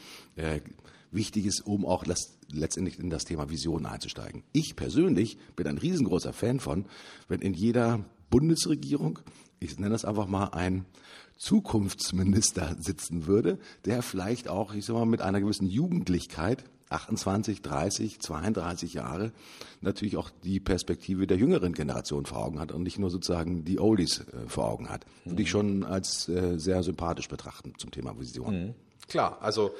wichtig ist, um auch letztendlich in das Thema Vision einzusteigen. Ich persönlich bin ein riesengroßer Fan von, wenn in jeder Bundesregierung, ich nenne das einfach mal, ein Zukunftsminister sitzen würde, der vielleicht auch, ich sag mal, mit einer gewissen Jugendlichkeit, 28, 30, 32 Jahre, natürlich auch die Perspektive der jüngeren Generation vor Augen hat und nicht nur sozusagen die Oldies vor Augen hat. Würde ich schon als sehr sympathisch betrachten zum Thema Vision. Mhm. Klar, also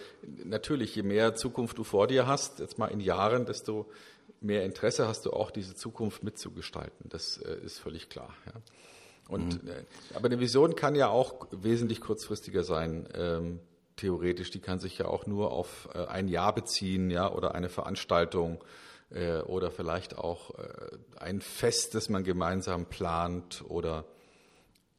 natürlich, je mehr Zukunft du vor dir hast, jetzt mal in Jahren, desto mehr Interesse hast du auch, diese Zukunft mitzugestalten. Das ist völlig klar. Ja. Und, aber eine Vision kann ja auch wesentlich kurzfristiger sein, theoretisch, die kann sich ja auch nur auf ein Jahr beziehen, ja, oder eine Veranstaltung oder vielleicht auch ein Fest, das man gemeinsam plant oder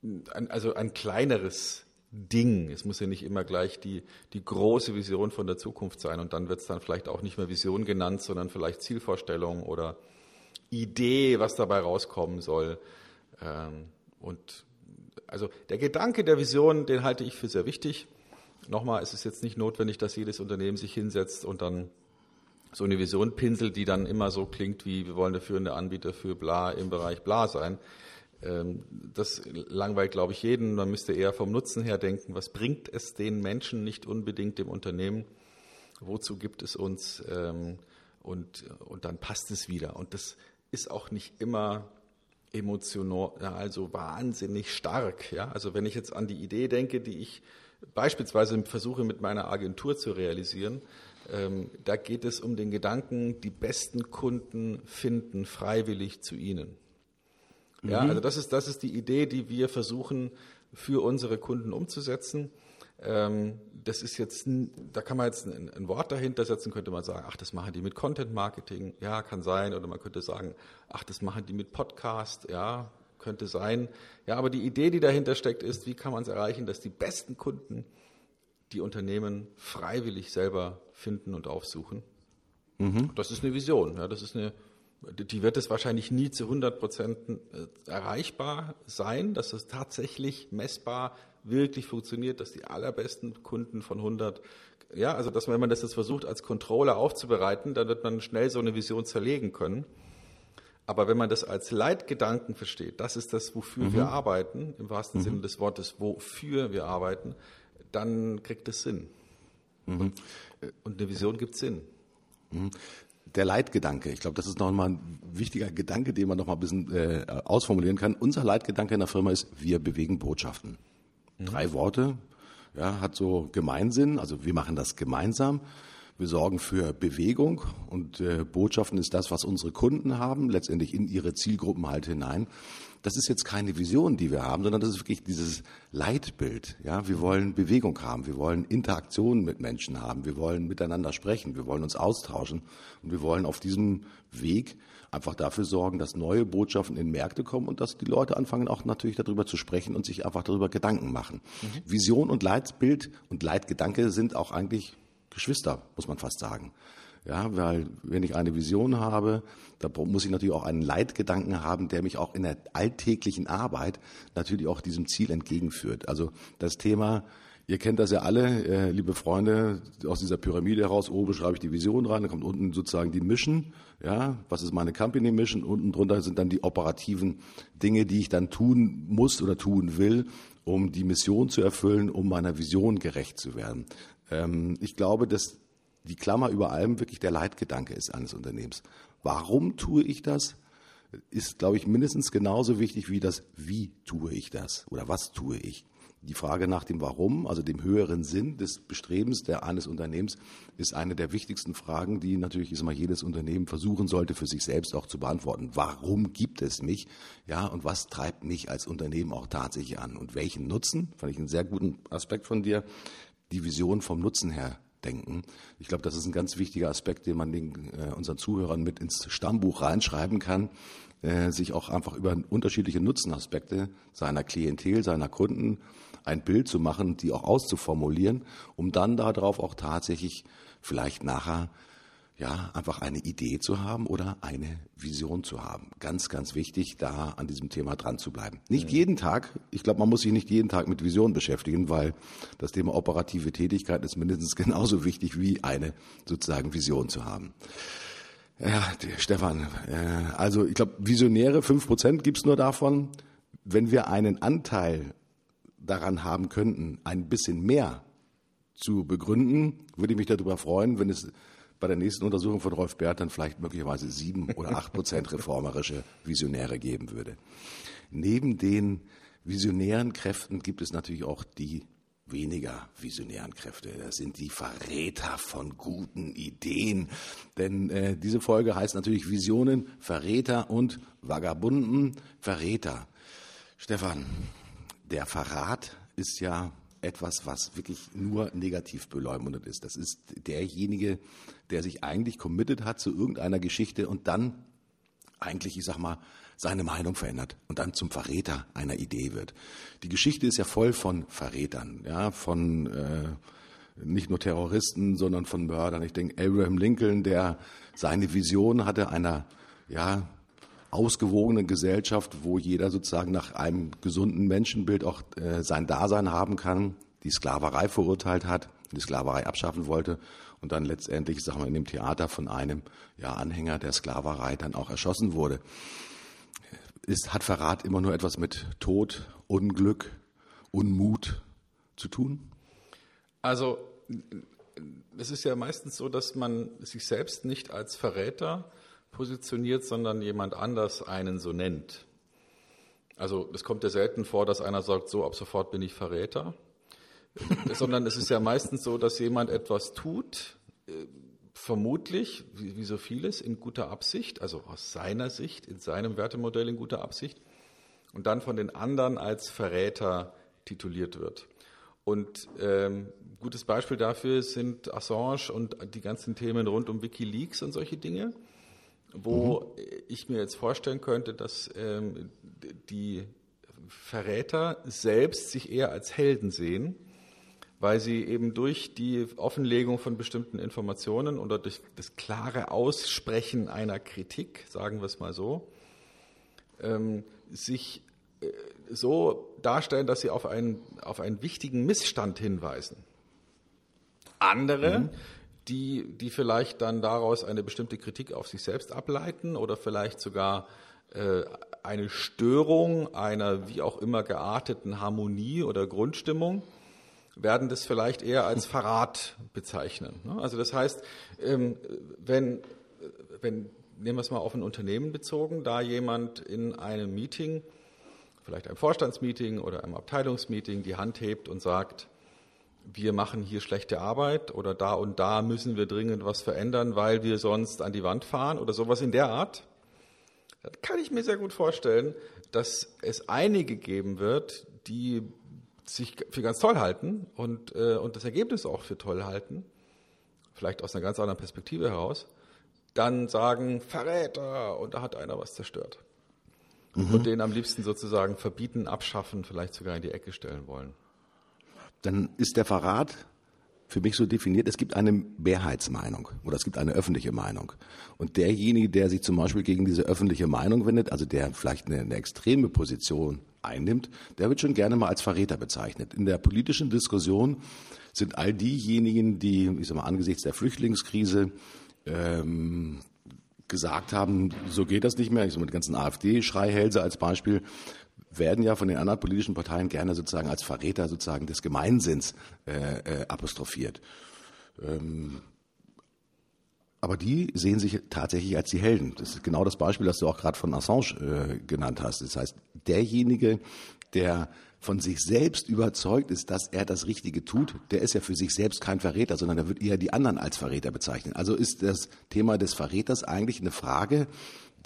ein kleineres Ding. Es muss ja nicht immer gleich die große Vision von der Zukunft sein und dann wird es dann vielleicht auch nicht mehr Vision genannt, sondern vielleicht Zielvorstellung oder Idee, was dabei rauskommen soll. Und also der Gedanke der Vision, den halte ich für sehr wichtig. Nochmal, es ist jetzt nicht notwendig, dass jedes Unternehmen sich hinsetzt und dann so eine Vision pinselt, die dann immer so klingt wie, wir wollen der führende Anbieter für bla im Bereich bla sein. Das langweilt, glaube ich, jeden. Man müsste eher vom Nutzen her denken, was bringt es den Menschen, nicht unbedingt dem Unternehmen, wozu gibt es uns und dann passt es wieder. Und das ist auch nicht immer emotional so wahnsinnig stark. Ja? Also wenn ich jetzt an die Idee denke, die ich beispielsweise versuche mit meiner Agentur zu realisieren, da geht es um den Gedanken, die besten Kunden finden freiwillig zu ihnen. Mhm. Ja, also das ist die Idee, die wir versuchen für unsere Kunden umzusetzen. Das ist jetzt, da kann man jetzt ein Wort dahinter setzen, könnte man sagen, ach, das machen die mit Content Marketing, ja, kann sein, oder man könnte sagen, ach, das machen die mit Podcast, ja, könnte sein. Ja, aber die Idee, die dahinter steckt, ist, wie kann man es erreichen, dass die besten Kunden die Unternehmen freiwillig selber finden und aufsuchen. Mhm. Das ist eine Vision. Ja, das ist die wird es wahrscheinlich nie zu 100% erreichbar sein, dass es tatsächlich messbar wirklich funktioniert, dass die allerbesten Kunden von 100, ja, also dass man, wenn man das jetzt versucht, als Controller aufzubereiten, dann wird man schnell so eine Vision zerlegen können. Aber wenn man das als Leitgedanken versteht, das ist das, wofür wir arbeiten, im wahrsten Sinne des Wortes, wofür wir arbeiten, dann kriegt es Sinn. Und eine Vision gibt Sinn. Der Leitgedanke, ich glaube, das ist nochmal ein wichtiger Gedanke, den man nochmal ein bisschen ausformulieren kann. Unser Leitgedanke in der Firma ist, wir bewegen Botschaften. 3 Worte, ja, hat so Gemeinsinn, also wir machen das gemeinsam. Wir sorgen für Bewegung und Botschaften ist das, was unsere Kunden haben, letztendlich in ihre Zielgruppen halt hinein. Das ist jetzt keine Vision, die wir haben, sondern das ist wirklich dieses Leitbild. Ja, wir wollen Bewegung haben, wir wollen Interaktionen mit Menschen haben, wir wollen miteinander sprechen, wir wollen uns austauschen und wir wollen auf diesem Weg einfach dafür sorgen, dass neue Botschaften in Märkte kommen und dass die Leute anfangen, auch natürlich darüber zu sprechen und sich einfach darüber Gedanken machen. Vision und Leitbild und Leitgedanke sind auch eigentlich Geschwister, muss man fast sagen. Ja, weil wenn ich eine Vision habe, da muss ich natürlich auch einen Leitgedanken haben, der mich auch in der alltäglichen Arbeit natürlich auch diesem Ziel entgegenführt. Also das Thema, ihr kennt das ja alle, liebe Freunde, aus dieser Pyramide heraus, oben schreibe ich die Vision rein, dann kommt unten sozusagen die Mission, ja, was ist meine Company Mission, unten drunter sind dann die operativen Dinge, die ich dann tun muss oder tun will, um die Mission zu erfüllen, um meiner Vision gerecht zu werden. Ich glaube, dass die Klammer über allem wirklich der Leitgedanke ist eines Unternehmens. Warum tue ich das, ist, glaube ich, mindestens genauso wichtig wie das, wie tue ich das oder was tue ich. Die Frage nach dem Warum, also dem höheren Sinn des Bestrebens eines Unternehmens, ist eine der wichtigsten Fragen, die natürlich jedes Unternehmen versuchen sollte, für sich selbst auch zu beantworten. Warum gibt es mich? Ja, und was treibt mich als Unternehmen auch tatsächlich an? Und welchen Nutzen? Fand ich einen sehr guten Aspekt von dir. Die Vision vom Nutzen her denken. Ich glaube, das ist ein ganz wichtiger Aspekt, den man unseren Zuhörern mit ins Stammbuch reinschreiben kann, sich auch einfach über unterschiedliche Nutzenaspekte seiner Klientel, seiner Kunden ein Bild zu machen, die auch auszuformulieren, um dann darauf auch tatsächlich vielleicht nachher ja einfach eine Idee zu haben oder eine Vision zu haben. Ganz, ganz wichtig, da an diesem Thema dran zu bleiben. Nicht jeden Tag, ich glaube, man muss sich nicht jeden Tag mit Vision beschäftigen, weil das Thema operative Tätigkeit ist mindestens genauso wichtig wie eine sozusagen Vision zu haben. Ja, Stefan, also ich glaube, Visionäre, 5% gibt es nur davon. Wenn wir einen Anteil daran haben könnten, ein bisschen mehr zu begründen, würde ich mich darüber freuen, wenn es bei der nächsten Untersuchung von Rolf Bärt dann vielleicht möglicherweise 7 oder 8% reformerische Visionäre geben würde. Neben den visionären Kräften gibt es natürlich auch die weniger visionären Kräfte. Das sind die Verräter von guten Ideen. Denn diese Folge heißt natürlich Visionen, Verräter und Vagabunden, Verräter. Stefan, der Verrat ist ja etwas, was wirklich nur negativ beleumundet ist. Das ist derjenige, der sich eigentlich committed hat zu irgendeiner Geschichte und dann eigentlich, seine Meinung verändert und dann zum Verräter einer Idee wird. Die Geschichte ist ja voll von Verrätern, ja, von nicht nur Terroristen, sondern von Mördern. Ich denke, Abraham Lincoln, der seine Vision hatte einer, ja, ausgewogenen Gesellschaft, wo jeder sozusagen nach einem gesunden Menschenbild auch sein Dasein haben kann, die Sklaverei verurteilt hat, die Sklaverei abschaffen wollte und dann letztendlich, in dem Theater von einem Anhänger der Sklaverei dann auch erschossen wurde. Hat Verrat immer nur etwas mit Tod, Unglück, Unmut zu tun? Also es ist ja meistens so, dass man sich selbst nicht als Verräter positioniert, sondern jemand anders einen so nennt. Also es kommt ja selten vor, dass einer sagt, so ab sofort bin ich Verräter, sondern es ist ja meistens so, dass jemand etwas tut, vermutlich, wie so vieles, in guter Absicht, also aus seiner Sicht, in seinem Wertemodell in guter Absicht und dann von den anderen als Verräter tituliert wird. Und gutes Beispiel dafür sind Assange und die ganzen Themen rund um WikiLeaks und solche Dinge, wo ich mir jetzt vorstellen könnte, dass die Verräter selbst sich eher als Helden sehen, weil sie eben durch die Offenlegung von bestimmten Informationen oder durch das klare Aussprechen einer Kritik, sagen wir es mal so, sich so darstellen, dass sie auf einen wichtigen Missstand hinweisen. Andere, die vielleicht dann daraus eine bestimmte Kritik auf sich selbst ableiten oder vielleicht sogar eine Störung einer wie auch immer gearteten Harmonie oder Grundstimmung, werden das vielleicht eher als Verrat bezeichnen. Also das heißt, wenn nehmen wir es mal auf ein Unternehmen bezogen, da jemand in einem Meeting, vielleicht einem Vorstandsmeeting oder einem Abteilungsmeeting, die Hand hebt und sagt, wir machen hier schlechte Arbeit oder da und da müssen wir dringend was verändern, weil wir sonst an die Wand fahren oder sowas in der Art, dann kann ich mir sehr gut vorstellen, dass es einige geben wird, die sich für ganz toll halten und das Ergebnis auch für toll halten, vielleicht aus einer ganz anderen Perspektive heraus, dann sagen, Verräter, und da hat einer was zerstört. Und den am liebsten sozusagen verbieten, abschaffen, vielleicht sogar in die Ecke stellen wollen. Dann ist der Verrat für mich so definiert, es gibt eine Mehrheitsmeinung oder es gibt eine öffentliche Meinung. Und derjenige, der sich zum Beispiel gegen diese öffentliche Meinung wendet, also der vielleicht eine extreme Position einnimmt, der wird schon gerne mal als Verräter bezeichnet. In der politischen Diskussion sind all diejenigen, die, ich sag mal, angesichts der Flüchtlingskrise gesagt haben, so geht das nicht mehr, ich sag mal, die ganzen AfD-Schreihälse als Beispiel, werden ja von den anderen politischen Parteien gerne sozusagen als Verräter sozusagen des Gemeinsinns apostrophiert. Aber die sehen sich tatsächlich als die Helden. Das ist genau das Beispiel, das du auch gerade von Assange genannt hast. Das heißt, derjenige, der von sich selbst überzeugt ist, dass er das Richtige tut, der ist ja für sich selbst kein Verräter, sondern der wird eher die anderen als Verräter bezeichnen. Also ist das Thema des Verräters eigentlich eine Frage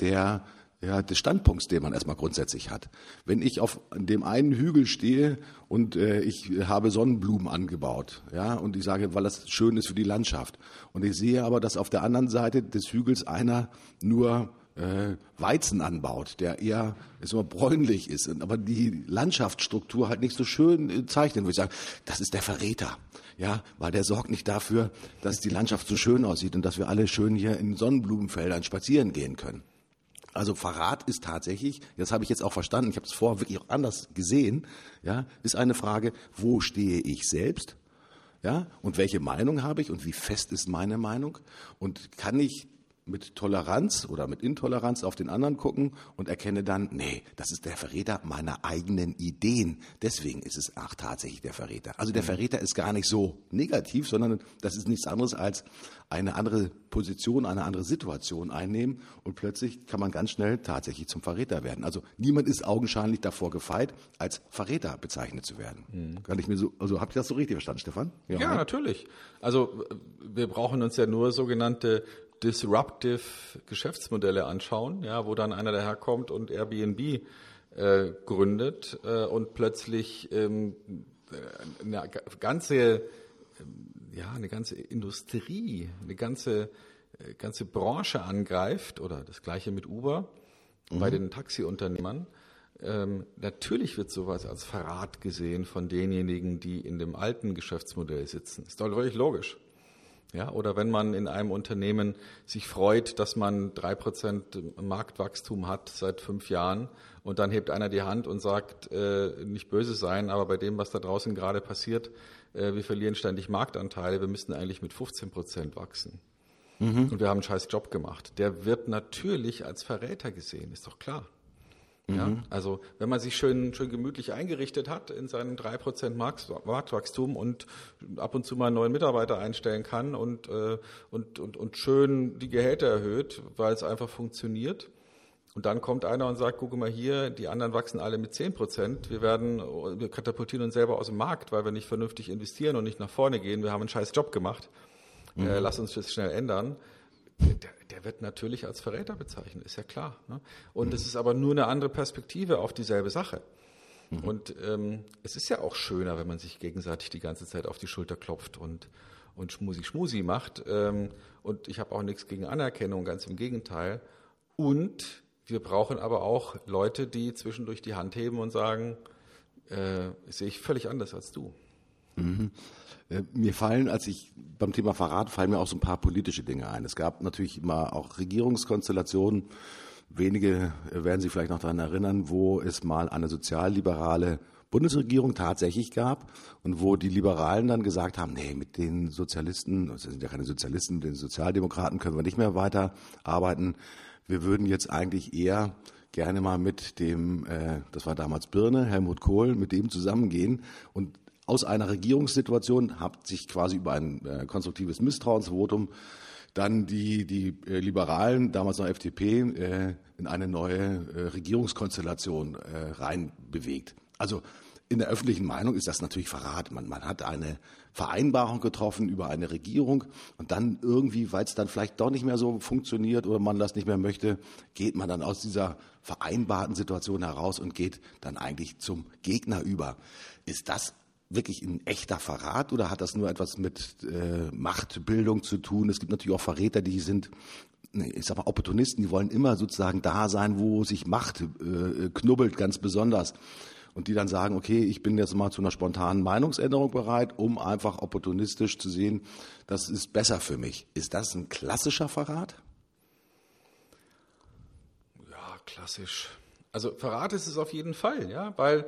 des Standpunkts, den man erstmal grundsätzlich hat. Wenn ich auf dem einen Hügel stehe und ich habe Sonnenblumen angebaut, ja, und ich sage, weil das schön ist für die Landschaft, und ich sehe aber, dass auf der anderen Seite des Hügels einer nur Weizen anbaut, der eher bräunlich ist, aber die Landschaftsstruktur halt nicht so schön zeichnet, würde ich sagen, das ist der Verräter. Ja, weil der sorgt nicht dafür, dass die Landschaft so schön aussieht und dass wir alle schön hier in Sonnenblumenfeldern spazieren gehen können. Also Verrat ist tatsächlich, das habe ich jetzt auch verstanden, ich habe es vorher wirklich auch anders gesehen, ja, ist eine Frage, wo stehe ich selbst, ja, und welche Meinung habe ich und wie fest ist meine Meinung und kann ich mit Toleranz oder mit Intoleranz auf den anderen gucken und erkenne dann, nee, das ist der Verräter meiner eigenen Ideen. Deswegen ist es tatsächlich der Verräter. Also der Verräter ist gar nicht so negativ, sondern das ist nichts anderes als eine andere Position, eine andere Situation einnehmen und plötzlich kann man ganz schnell tatsächlich zum Verräter werden. Also niemand ist augenscheinlich davor gefeit, als Verräter bezeichnet zu werden. Kann ich mir so, also habt ihr das so richtig verstanden, Stefan? Ja, ne? Natürlich. Also wir brauchen uns ja nur sogenannte disruptive Geschäftsmodelle anschauen, ja, wo dann einer daherkommt und Airbnb gründet und plötzlich eine ganze Industrie, eine ganze Branche angreift oder das Gleiche mit Uber bei den Taxiunternehmern. Natürlich wird sowas als Verrat gesehen von denjenigen, die in dem alten Geschäftsmodell sitzen. Ist doch völlig logisch. Ja, oder wenn man in einem Unternehmen sich freut, dass man 3% Marktwachstum hat seit 5 Jahren und dann hebt einer die Hand und sagt, nicht böse sein, aber bei dem, was da draußen gerade passiert, wir verlieren ständig Marktanteile, wir müssten eigentlich mit 15% wachsen. Und wir haben einen scheiß Job gemacht. Der wird natürlich als Verräter gesehen, ist doch klar. Ja, also wenn man sich schön gemütlich eingerichtet hat in seinem 3% Marktwachstum und ab und zu mal einen neuen Mitarbeiter einstellen kann und schön die Gehälter erhöht, weil es einfach funktioniert. Und dann kommt einer und sagt, guck mal hier, die anderen wachsen alle mit 10%. Wir katapultieren uns selber aus dem Markt, weil wir nicht vernünftig investieren und nicht nach vorne gehen. Wir haben einen scheiß Job gemacht. Lass uns das schnell ändern. Der wird natürlich als Verräter bezeichnet, ist ja klar. Ne? Und es ist aber nur eine andere Perspektive auf dieselbe Sache. Und es ist ja auch schöner, wenn man sich gegenseitig die ganze Zeit auf die Schulter klopft und schmusi macht. Und ich habe auch nichts gegen Anerkennung, ganz im Gegenteil. Und wir brauchen aber auch Leute, die zwischendurch die Hand heben und sagen, sehe ich völlig anders als du. Mir fallen, beim Thema Verrat fallen mir auch so ein paar politische Dinge ein. Es gab natürlich mal auch Regierungskonstellationen, wenige werden sich vielleicht noch daran erinnern, wo es mal eine sozialliberale Bundesregierung tatsächlich gab und wo die Liberalen dann gesagt haben, nee, mit den Sozialisten, das sind ja keine Sozialisten, mit den Sozialdemokraten können wir nicht mehr weiterarbeiten. Wir würden jetzt eigentlich eher gerne mal mit dem, das war damals Birne, Helmut Kohl, mit dem zusammengehen. Und aus einer Regierungssituation hat sich quasi über ein konstruktives Misstrauensvotum dann die Liberalen, damals noch FDP, in eine neue Regierungskonstellation reinbewegt. Also in der öffentlichen Meinung ist das natürlich Verrat. Man hat eine Vereinbarung getroffen über eine Regierung und dann irgendwie, weil es dann vielleicht doch nicht mehr so funktioniert oder man das nicht mehr möchte, geht man dann aus dieser vereinbarten Situation heraus und geht dann eigentlich zum Gegner über. Ist das wirklich ein echter Verrat oder hat das nur etwas mit Machtbildung zu tun? Es gibt natürlich auch Verräter, die sind, ich sag mal, Opportunisten, die wollen immer sozusagen da sein, wo sich Macht knubbelt, ganz besonders. Und die dann sagen, okay, ich bin jetzt mal zu einer spontanen Meinungsänderung bereit, um einfach opportunistisch zu sehen, das ist besser für mich. Ist das ein klassischer Verrat? Ja, klassisch. Also Verrat ist es auf jeden Fall, ja, weil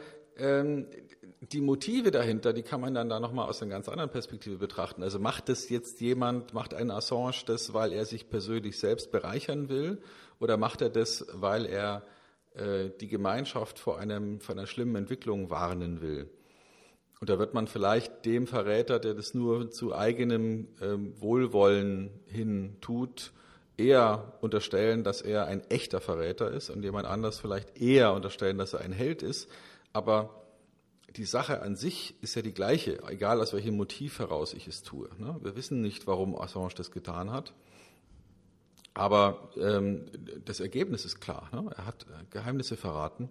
die Motive dahinter, die kann man dann da nochmal aus einer ganz anderen Perspektive betrachten. Also macht das jetzt jemand, macht ein Assange das, weil er sich persönlich selbst bereichern will, oder macht er das, weil er die Gemeinschaft vor einer schlimmen Entwicklung warnen will? Und da wird man vielleicht dem Verräter, der das nur zu eigenem Wohlwollen hin tut, eher unterstellen, dass er ein echter Verräter ist, und jemand anders vielleicht eher unterstellen, dass er ein Held ist. Aber die Sache an sich ist ja die gleiche, egal aus welchem Motiv heraus ich es tue. Wir wissen nicht, warum Assange das getan hat, aber das Ergebnis ist klar. Er hat Geheimnisse verraten,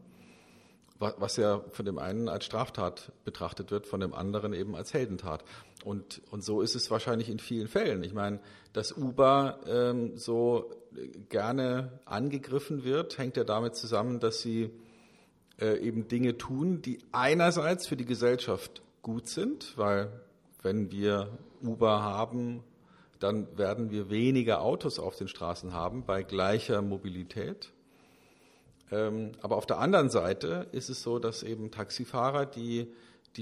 was ja von dem einen als Straftat betrachtet wird, von dem anderen eben als Heldentat. Und so ist es wahrscheinlich in vielen Fällen. Ich meine, dass Uber so gerne angegriffen wird, hängt ja damit zusammen, dass sie eben Dinge tun, die einerseits für die Gesellschaft gut sind, weil wenn wir Uber haben, dann werden wir weniger Autos auf den Straßen haben bei gleicher Mobilität. Aber auf der anderen Seite ist es so, dass eben Taxifahrer, die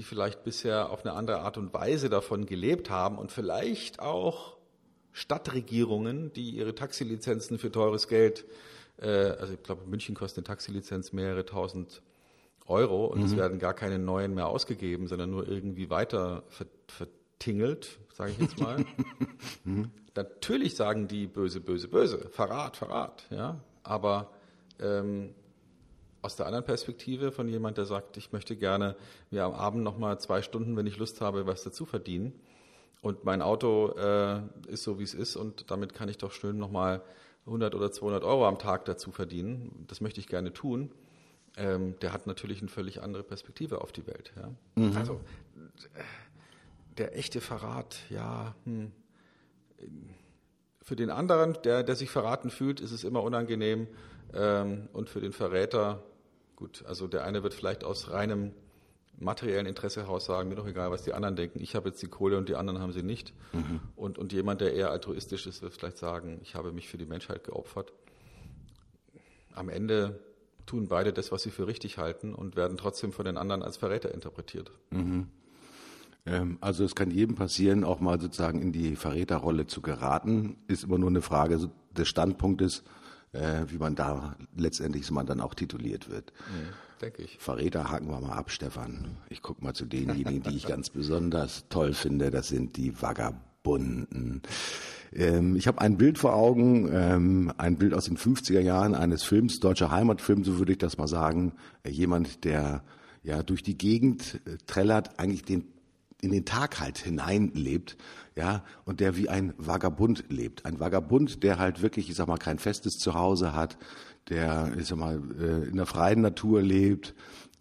vielleicht bisher auf eine andere Art und Weise davon gelebt haben, und vielleicht auch Stadtregierungen, die ihre Taxilizenzen für teures Geld, also ich glaube, in München kostet eine Taxilizenz mehrere tausend Euro, und es werden gar keine neuen mehr ausgegeben, sondern nur irgendwie weiter vertingelt, sage ich jetzt mal. Natürlich sagen die böse, böse, böse, Verrat, Verrat. Ja? Aber aus der anderen Perspektive von jemand, der sagt, ich möchte gerne mir am Abend nochmal 2 Stunden, wenn ich Lust habe, was dazu verdienen, und mein Auto ist so, wie es ist, und damit kann ich doch schön nochmal 100 oder 200 Euro am Tag dazu verdienen, das möchte ich gerne tun, der hat natürlich eine völlig andere Perspektive auf die Welt. Ja? Mhm. Also der echte Verrat, ja, für den anderen, der sich verraten fühlt, ist es immer unangenehm, und für den Verräter, gut, also der eine wird vielleicht aus reinem materiellen Interesse heraus sagen, mir doch egal, was die anderen denken, ich habe jetzt die Kohle und die anderen haben sie nicht. Mhm. Und jemand, der eher altruistisch ist, wird vielleicht sagen, ich habe mich für die Menschheit geopfert. Am Ende tun beide das, was sie für richtig halten, und werden trotzdem von den anderen als Verräter interpretiert. Mhm. Also es kann jedem passieren, auch mal sozusagen in die Verräterrolle zu geraten. Ist immer nur eine Frage des Standpunktes, wie man da letztendlich dann auch tituliert wird. Mhm. Denke ich. Verräter haken wir mal ab, Stefan. Ich gucke mal zu denjenigen, die ich ganz besonders toll finde. Das sind die Vagabunden. Ich habe ein Bild vor Augen, ein Bild aus den 50er Jahren eines Films, deutscher Heimatfilm, so würde ich das mal sagen. Jemand, der ja durch die Gegend trällert, eigentlich in den Tag halt hineinlebt, ja, und der wie ein Vagabund lebt. Ein Vagabund, der halt wirklich, ich sag mal, kein festes Zuhause hat, der, ich sag mal, in der freien Natur lebt,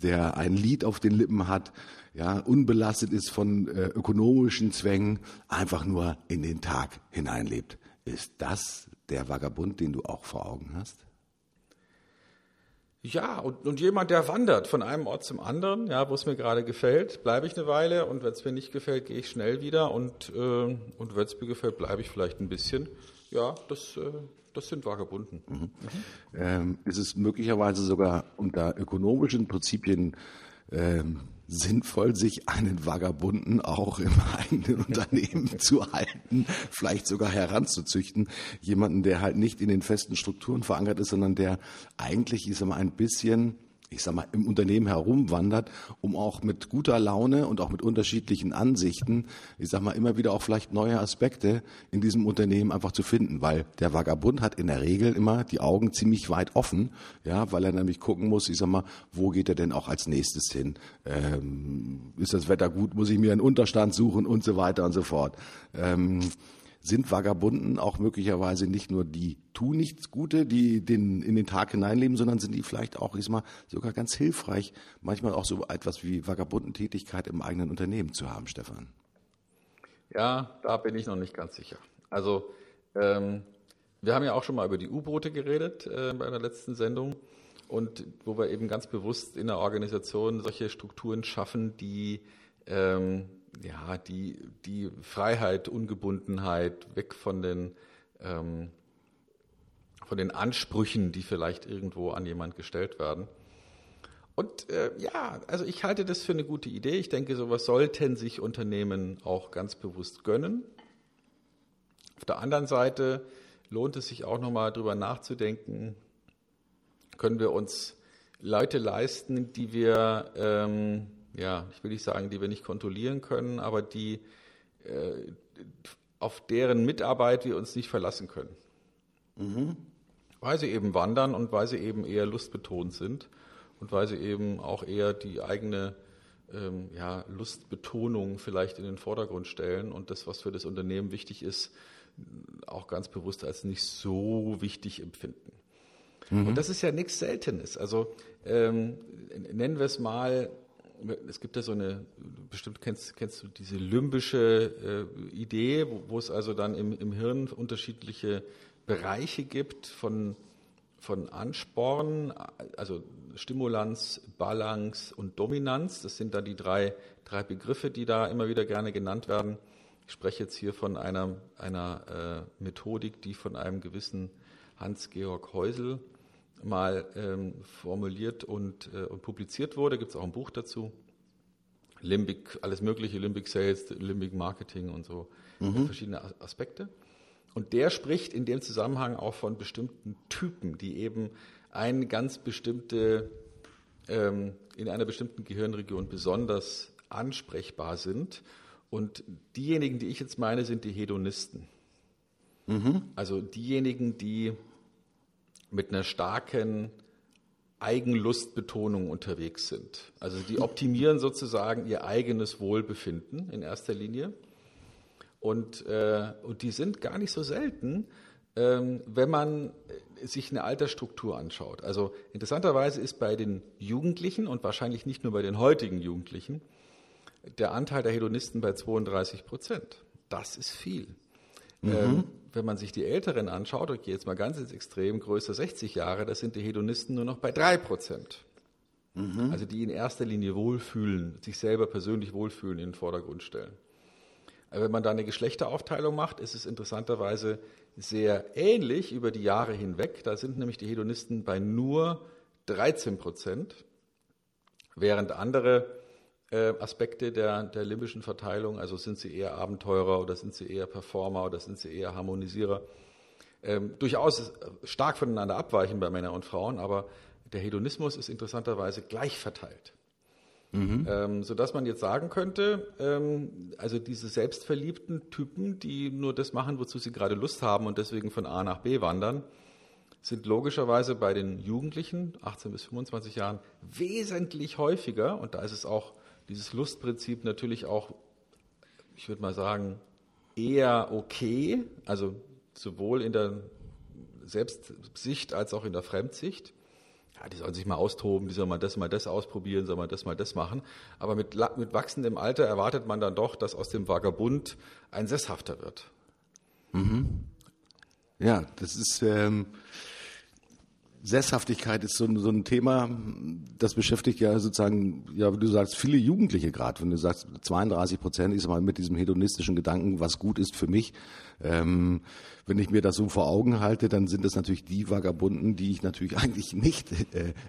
der ein Lied auf den Lippen hat, ja, unbelastet ist von ökonomischen Zwängen, einfach nur in den Tag hineinlebt. Ist das der Vagabund, den du auch vor Augen hast? Ja, und jemand, der wandert von einem Ort zum anderen, ja, wo es mir gerade gefällt, bleibe ich eine Weile, und wenn es mir nicht gefällt, gehe ich schnell wieder, und wenn es mir gefällt, bleibe ich vielleicht ein bisschen. Ja, das sind Vagabunden. Mhm. Mhm. Ist es möglicherweise sogar unter ökonomischen Prinzipien sinnvoll, sich einen Vagabunden auch im eigenen Unternehmen zu halten, vielleicht sogar heranzuzüchten. Jemanden, der halt nicht in den festen Strukturen verankert ist, sondern der eigentlich, ein bisschen im Unternehmen herumwandert, um auch mit guter Laune und auch mit unterschiedlichen Ansichten, immer wieder auch vielleicht neue Aspekte in diesem Unternehmen einfach zu finden, weil der Vagabund hat in der Regel immer die Augen ziemlich weit offen, ja, weil er nämlich gucken muss, wo geht er denn auch als nächstes hin? Ist das Wetter gut? Muss ich mir einen Unterstand suchen? Und so weiter und so fort. Sind Vagabunden auch möglicherweise nicht nur die Tu-nichts-Gute, die in den Tag hineinleben, sondern sind die vielleicht auch sogar ganz hilfreich, manchmal auch so etwas wie Vagabundentätigkeit im eigenen Unternehmen zu haben, Stefan? Ja, da bin ich noch nicht ganz sicher. Also wir haben ja auch schon mal über die U-Boote geredet bei der letzten Sendung und wo wir eben ganz bewusst in der Organisation solche Strukturen schaffen, die Freiheit, Ungebundenheit, weg von den Ansprüchen, die vielleicht irgendwo an jemand gestellt werden. Und also ich halte das für eine gute Idee. Ich denke, sowas sollten sich Unternehmen auch ganz bewusst gönnen. Auf der anderen Seite lohnt es sich auch nochmal drüber nachzudenken, können wir uns Leute leisten, die wir... ich will nicht sagen, die wir nicht kontrollieren können, aber die auf deren Mitarbeit wir uns nicht verlassen können. Mhm. Weil sie eben wandern und weil sie eben eher lustbetont sind und weil sie eben auch eher die eigene Lustbetonung vielleicht in den Vordergrund stellen und das, was für das Unternehmen wichtig ist, auch ganz bewusst als nicht so wichtig empfinden. Mhm. Und das ist ja nichts Seltenes. Also nennen wir es mal... Es gibt ja bestimmt kennst du diese limbische Idee, wo es also dann im Hirn unterschiedliche Bereiche gibt von Ansporn, also Stimulanz, Balance und Dominanz. Das sind dann die drei Begriffe, die da immer wieder gerne genannt werden. Ich spreche jetzt hier von einer Methodik, die von einem gewissen Hans-Georg Häusel mal formuliert und publiziert wurde. Gibt es auch ein Buch dazu. Limbic, alles Mögliche, Limbic Sales, Limbic Marketing und so. Mhm. Verschiedene Aspekte. Und der spricht in dem Zusammenhang auch von bestimmten Typen, die eben in einer bestimmten Gehirnregion besonders ansprechbar sind. Und diejenigen, die ich jetzt meine, sind die Hedonisten. Mhm. Also diejenigen, die mit einer starken Eigenlustbetonung unterwegs sind. Also die optimieren sozusagen ihr eigenes Wohlbefinden in erster Linie. Und die sind gar nicht so selten, wenn man sich eine Altersstruktur anschaut. Also interessanterweise ist bei den Jugendlichen und wahrscheinlich nicht nur bei den heutigen Jugendlichen der Anteil der Hedonisten bei 32%. Das ist viel. Mhm. Wenn man sich die Älteren anschaut, ich gehe jetzt mal ganz ins Extrem, größer 60 Jahre, das sind die Hedonisten nur noch bei 3%. Mhm. Also die in erster Linie wohlfühlen, sich selber persönlich wohlfühlen, in den Vordergrund stellen. Aber wenn man da eine Geschlechteraufteilung macht, ist es interessanterweise sehr ähnlich über die Jahre hinweg. Da sind nämlich die Hedonisten bei nur 13%, während andere Aspekte der limbischen Verteilung, also sind sie eher Abenteurer oder sind sie eher Performer oder sind sie eher Harmonisierer, durchaus stark voneinander abweichen bei Männern und Frauen, aber der Hedonismus ist interessanterweise gleich verteilt. Mhm. Sodass man jetzt sagen könnte, also diese selbstverliebten Typen, die nur das machen, wozu sie gerade Lust haben und deswegen von A nach B wandern, sind logischerweise bei den Jugendlichen, 18 bis 25 Jahren, wesentlich häufiger, und da ist es auch dieses Lustprinzip natürlich auch, ich würde mal sagen, eher okay, also sowohl in der Selbstsicht als auch in der Fremdsicht. Ja, die sollen sich mal austoben, die sollen mal das ausprobieren, sollen mal das machen. Aber mit wachsendem Alter erwartet man dann doch, dass aus dem Vagabund ein Sesshafter wird. Mhm. Ja, das ist... Sesshaftigkeit ist so ein Thema, das beschäftigt ja sozusagen, ja, wie du sagst, viele Jugendliche gerade. Wenn du sagst, 32%, ich sag mal, mit diesem hedonistischen Gedanken, was gut ist für mich. Wenn ich mir das so vor Augen halte, dann sind das natürlich die Vagabunden, die ich natürlich eigentlich nicht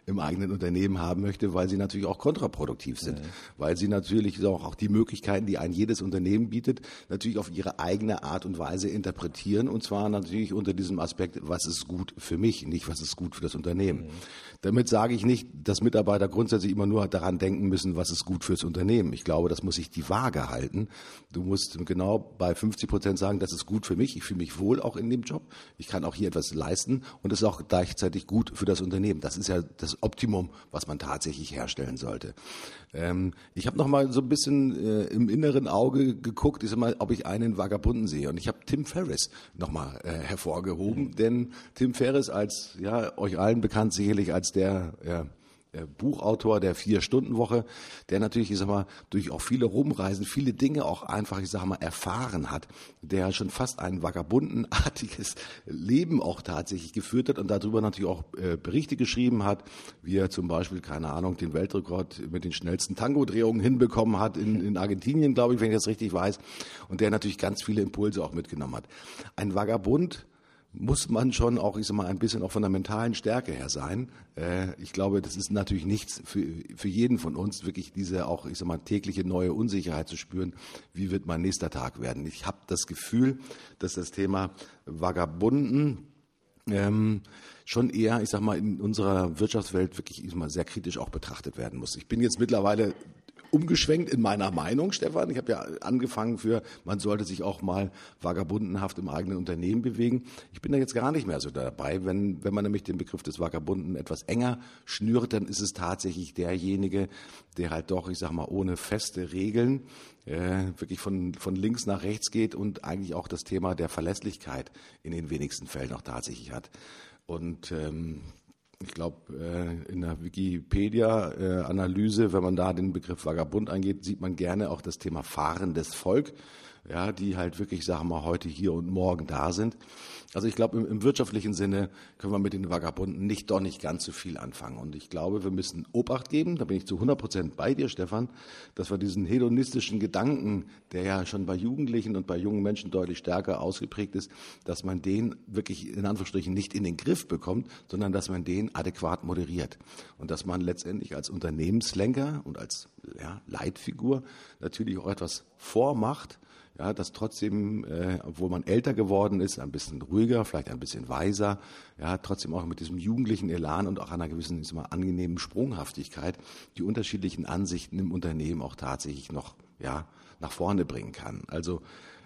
im eigenen Unternehmen haben möchte, weil sie natürlich auch kontraproduktiv sind. Ja. Weil sie natürlich auch die Möglichkeiten, die ein jedes Unternehmen bietet, natürlich auf ihre eigene Art und Weise interpretieren. Und zwar natürlich unter diesem Aspekt, was ist gut für mich, nicht was ist gut für das Unternehmen. Ja. Damit sage ich nicht, dass Mitarbeiter grundsätzlich immer nur daran denken müssen, was ist gut fürs Unternehmen. Ich glaube, das muss sich die Waage halten. Du musst genau bei 50% sagen, das ist gut für mich, ich fühle mich wohl auch in dem Job, ich kann auch hier etwas leisten und es ist auch gleichzeitig gut für das Unternehmen. Das ist ja das Optimum, was man tatsächlich herstellen sollte. Ich habe noch mal so ein bisschen im inneren Auge geguckt, ich sag mal, ob ich einen Vagabunden sehe, und ich habe Tim Ferriss noch mal hervorgehoben, denn Tim Ferriss als, ja, euch allen bekannt sicherlich als der Buchautor der 4-Stunden-Woche, der natürlich, ich sag mal, durch auch viele Rumreisen, viele Dinge auch einfach, ich sag mal, erfahren hat, der schon fast ein vagabundenartiges Leben auch tatsächlich geführt hat und darüber natürlich auch Berichte geschrieben hat, wie er zum Beispiel, keine Ahnung, den Weltrekord mit den schnellsten Tango-Drehungen hinbekommen hat in Argentinien, glaube ich, wenn ich das richtig weiß, und der natürlich ganz viele Impulse auch mitgenommen hat. Ein Vagabund muss man schon auch, ich sag mal, ein bisschen auch von der mentalen Stärke her sein. Ich glaube, das ist natürlich nichts für jeden von uns, wirklich diese auch, ich sag mal, tägliche neue Unsicherheit zu spüren. Wie wird mein nächster Tag werden? Ich habe das Gefühl, dass das Thema Vagabunden schon eher, ich sag mal, in unserer Wirtschaftswelt wirklich, ich sag mal, sehr kritisch auch betrachtet werden muss. Ich bin jetzt mittlerweile umgeschwenkt in meiner Meinung, Stefan. Ich habe ja angefangen man sollte sich auch mal vagabundenhaft im eigenen Unternehmen bewegen. Ich bin da jetzt gar nicht mehr so dabei. Wenn man nämlich den Begriff des Vagabunden etwas enger schnürt, dann ist es tatsächlich derjenige, der halt doch, ich sag mal, ohne feste Regeln wirklich von links nach rechts geht und eigentlich auch das Thema der Verlässlichkeit in den wenigsten Fällen auch tatsächlich hat. Und ich glaube, in der Wikipedia-Analyse, wenn man da den Begriff Vagabund eingeht, sieht man gerne auch das Thema fahrendes Volk, ja, die halt wirklich, sagen wir mal, heute hier und morgen da sind. Also ich glaube, im wirtschaftlichen Sinne können wir mit den Vagabunden nicht ganz so viel anfangen. Und ich glaube, wir müssen Obacht geben, da bin ich zu 100% bei dir, Stefan, dass wir diesen hedonistischen Gedanken, der ja schon bei Jugendlichen und bei jungen Menschen deutlich stärker ausgeprägt ist, dass man den wirklich in Anführungsstrichen nicht in den Griff bekommt, sondern dass man den adäquat moderiert. Und dass man letztendlich als Unternehmenslenker und als, ja, Leitfigur natürlich auch etwas vormacht, ja, dass trotzdem, obwohl man älter geworden ist, ein bisschen ruhiger, vielleicht ein bisschen weiser, ja, trotzdem auch mit diesem jugendlichen Elan und auch einer gewissen, ich sag mal, angenehmen Sprunghaftigkeit die unterschiedlichen Ansichten im Unternehmen auch tatsächlich noch, ja, nach vorne bringen kann. Also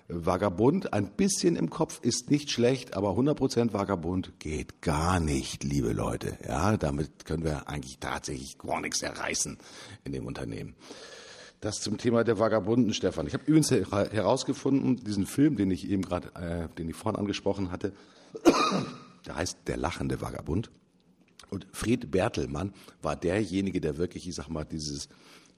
Vagabund, ein bisschen im Kopf ist nicht schlecht, aber 100% Vagabund geht gar nicht, liebe Leute. Ja, damit können wir eigentlich tatsächlich gar nichts erreißen in dem Unternehmen. Das zum Thema der Vagabunden, Stefan. Ich habe übrigens herausgefunden, diesen Film, den ich eben gerade, den ich vorhin angesprochen hatte, der heißt Der lachende Vagabund. Und Fred Bertelmann war derjenige, der wirklich, ich sag mal, dieses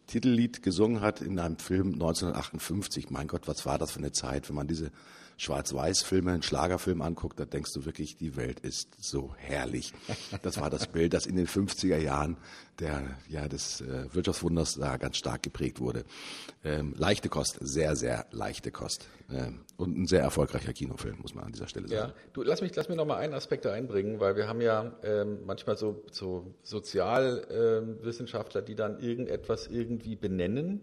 Titellied gesungen hat in einem Film 1958. Mein Gott, was war das für eine Zeit? Wenn man diese Schwarz-Weiß-Filme, einen Schlagerfilm anguckt, da denkst du wirklich, die Welt ist so herrlich. Das war das Bild, das in den 50er Jahren des Wirtschaftswunders da ganz stark geprägt wurde. Leichte Kost, sehr, sehr leichte Kost. Und ein sehr erfolgreicher Kinofilm, muss man an dieser Stelle sagen. Ja, du, lass mir noch mal einen Aspekt da einbringen, weil wir haben ja manchmal so Sozialwissenschaftler, die dann irgendetwas irgendwie benennen.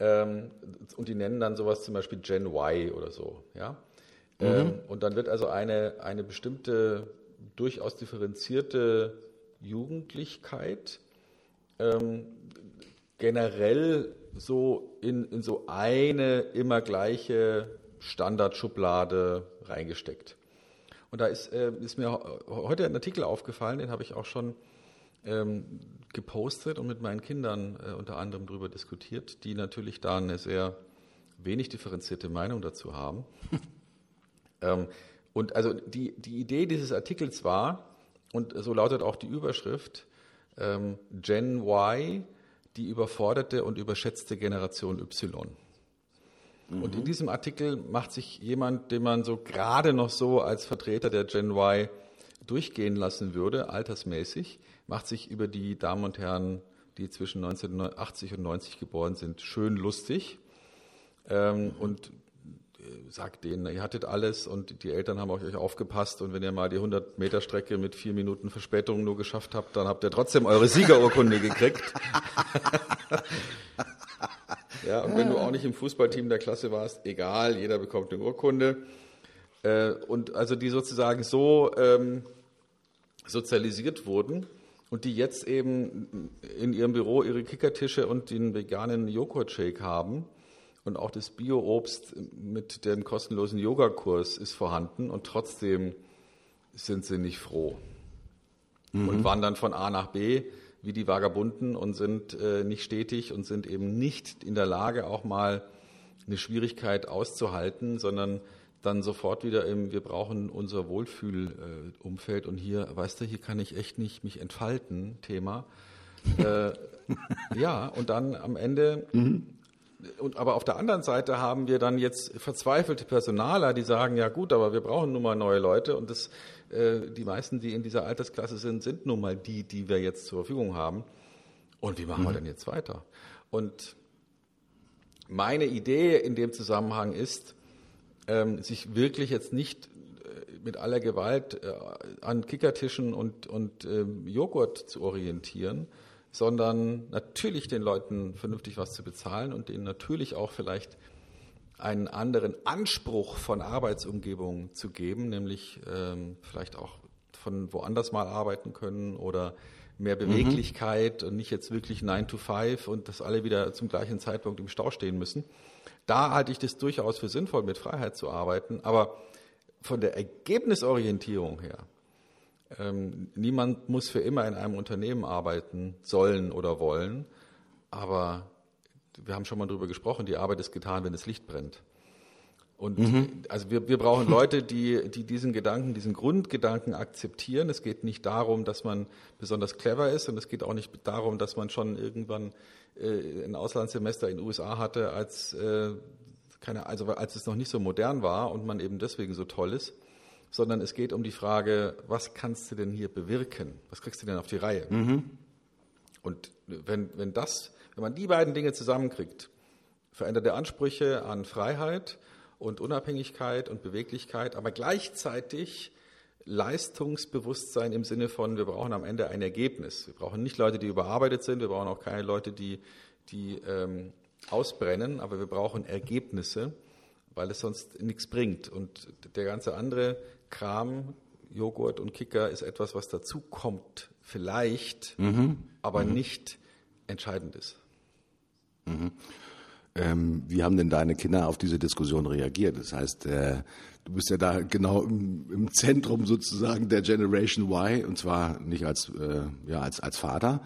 Und die nennen dann sowas zum Beispiel Gen Y oder so. Ja? Mhm. Und dann wird also eine bestimmte, durchaus differenzierte Jugendlichkeit generell so in so eine immer gleiche Standardschublade reingesteckt. Und da ist mir heute ein Artikel aufgefallen, den habe ich auch schon gepostet und mit meinen Kindern unter anderem darüber diskutiert, die natürlich da eine sehr wenig differenzierte Meinung dazu haben. Und also die Idee dieses Artikels war, und so lautet auch die Überschrift, Gen Y, die überforderte und überschätzte Generation Y. Mhm. Und in diesem Artikel macht sich jemand, den man so gerade noch so als Vertreter der Gen Y durchgehen lassen würde, altersmäßig, macht sich über die Damen und Herren, die zwischen 1980 und 90 geboren sind, schön lustig und sagt denen, ihr hattet alles und die Eltern haben auf euch aufgepasst und wenn ihr mal die 100-Meter-Strecke mit 4 Minuten Verspätung nur geschafft habt, dann habt ihr trotzdem eure Siegerurkunde gekriegt. Ja, und wenn du auch nicht im Fußballteam der Klasse warst, egal, jeder bekommt eine Urkunde. Und also die sozusagen so sozialisiert wurden und die jetzt eben in ihrem Büro ihre Kickertische und den veganen Joghurtshake haben und auch das Bio-Obst mit dem kostenlosen Yogakurs ist vorhanden und trotzdem sind sie nicht froh und wandern von A nach B wie die Vagabunden und sind nicht stetig und sind eben nicht in der Lage, auch mal eine Schwierigkeit auszuhalten, sondern dann sofort wieder im, wir brauchen unser Wohlfühlumfeld und hier, weißt du, hier kann ich echt nicht mich entfalten, Thema. Ja, und dann am Ende, und, aber auf der anderen Seite haben wir dann jetzt verzweifelte Personaler, die sagen, ja gut, aber wir brauchen nun mal neue Leute und das, die meisten, die in dieser Altersklasse sind, sind nun mal die, die wir jetzt zur Verfügung haben. Und wie machen wir denn jetzt weiter? Und meine Idee in dem Zusammenhang ist, sich wirklich jetzt nicht mit aller Gewalt an Kickertischen und Joghurt zu orientieren, sondern natürlich den Leuten vernünftig was zu bezahlen und denen natürlich auch vielleicht einen anderen Anspruch von Arbeitsumgebung zu geben, nämlich vielleicht auch von woanders mal arbeiten können oder mehr Beweglichkeit und nicht jetzt wirklich 9 to 5 und dass alle wieder zum gleichen Zeitpunkt im Stau stehen müssen. Da halte ich das durchaus für sinnvoll, mit Freiheit zu arbeiten, aber von der Ergebnisorientierung her, niemand muss für immer in einem Unternehmen arbeiten sollen oder wollen, aber wir haben schon mal drüber gesprochen, die Arbeit ist getan, wenn das Licht brennt. Und also wir brauchen Leute, die diesen Gedanken, diesen Grundgedanken akzeptieren. Es geht nicht darum, dass man besonders clever ist und es geht auch nicht darum, dass man schon irgendwann ein Auslandssemester in den USA hatte, als es noch nicht so modern war und man eben deswegen so toll ist, sondern es geht um die Frage, was kannst du denn hier bewirken? Was kriegst du denn auf die Reihe? Und wenn man die beiden Dinge zusammenkriegt, veränderte Ansprüche an Freiheit und Unabhängigkeit und Beweglichkeit, aber gleichzeitig Leistungsbewusstsein im Sinne von, wir brauchen am Ende ein Ergebnis. Wir brauchen nicht Leute, die überarbeitet sind, wir brauchen auch keine Leute, die ausbrennen, aber wir brauchen Ergebnisse, weil es sonst nichts bringt. Und der ganze andere Kram, Joghurt und Kicker, ist etwas, was dazukommt, vielleicht, aber nicht entscheidend ist. Wie haben denn deine Kinder auf diese Diskussion reagiert? Das heißt, du bist ja da genau im Zentrum sozusagen der Generation Y, und zwar nicht als Vater.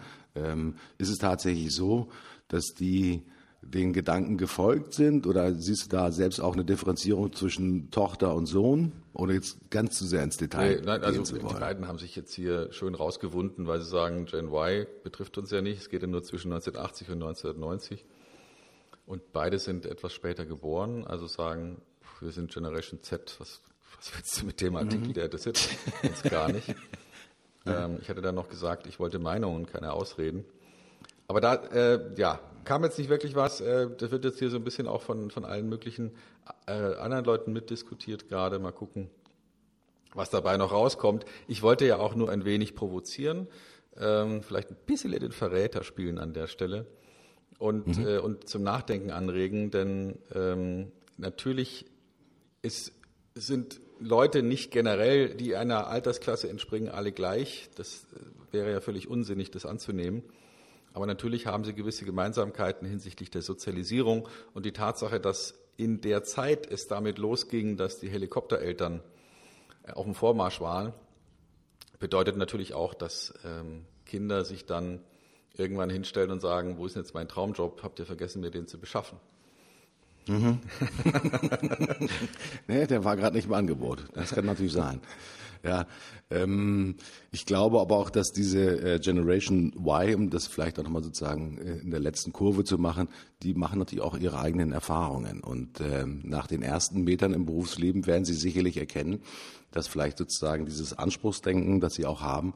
Ist es tatsächlich so, dass die den Gedanken gefolgt sind? Oder siehst du da selbst auch eine Differenzierung zwischen Tochter und Sohn? Ohne jetzt ganz zu sehr ins Detail gehen zu wollen. Die beiden haben sich jetzt hier schön rausgewunden, weil sie sagen, Gen Y betrifft uns ja nicht. Es geht ja nur zwischen 1980 und 1990. Und beide sind etwas später geboren, also sagen, wir sind Generation Z, was willst du mit dem Artikel, der das jetzt gar nicht. Ich hatte dann noch gesagt, ich wollte Meinungen, keine Ausreden. Aber da kam jetzt nicht wirklich was, das wird jetzt hier so ein bisschen auch von allen möglichen anderen Leuten mitdiskutiert gerade, mal gucken, was dabei noch rauskommt. Ich wollte ja auch nur ein wenig provozieren, vielleicht ein bisschen den Verräter spielen an der Stelle. Und zum Nachdenken anregen, denn natürlich sind Leute nicht generell, die einer Altersklasse entspringen, alle gleich. Das wäre ja völlig unsinnig, das anzunehmen. Aber natürlich haben sie gewisse Gemeinsamkeiten hinsichtlich der Sozialisierung und die Tatsache, dass in der Zeit es damit losging, dass die Helikoptereltern auf dem Vormarsch waren, bedeutet natürlich auch, dass Kinder sich dann irgendwann hinstellen und sagen, wo ist denn jetzt mein Traumjob? Habt ihr vergessen, mir den zu beschaffen? Mhm. Nee, der war gerade nicht im Angebot. Das kann natürlich sein. Ja, ich glaube aber auch, dass diese Generation Y, um das vielleicht auch nochmal sozusagen in der letzten Kurve zu machen, die machen natürlich auch ihre eigenen Erfahrungen. Und nach den ersten Metern im Berufsleben werden sie sicherlich erkennen, dass vielleicht sozusagen dieses Anspruchsdenken, das sie auch haben,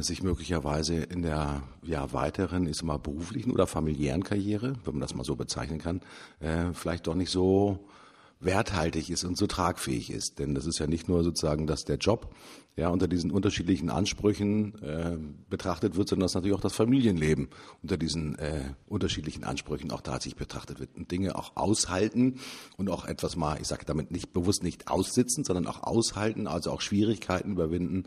sich möglicherweise in der weiteren, ich sag mal, beruflichen oder familiären Karriere, wenn man das mal so bezeichnen kann, vielleicht doch nicht so werthaltig ist und so tragfähig ist. Denn das ist ja nicht nur sozusagen, dass der Job unter diesen unterschiedlichen Ansprüchen betrachtet wird, sondern dass natürlich auch das Familienleben unter diesen unterschiedlichen Ansprüchen auch tatsächlich betrachtet wird. Und Dinge auch aushalten und auch etwas mal, ich sage damit nicht bewusst nicht aussitzen, sondern auch aushalten, also auch Schwierigkeiten überwinden,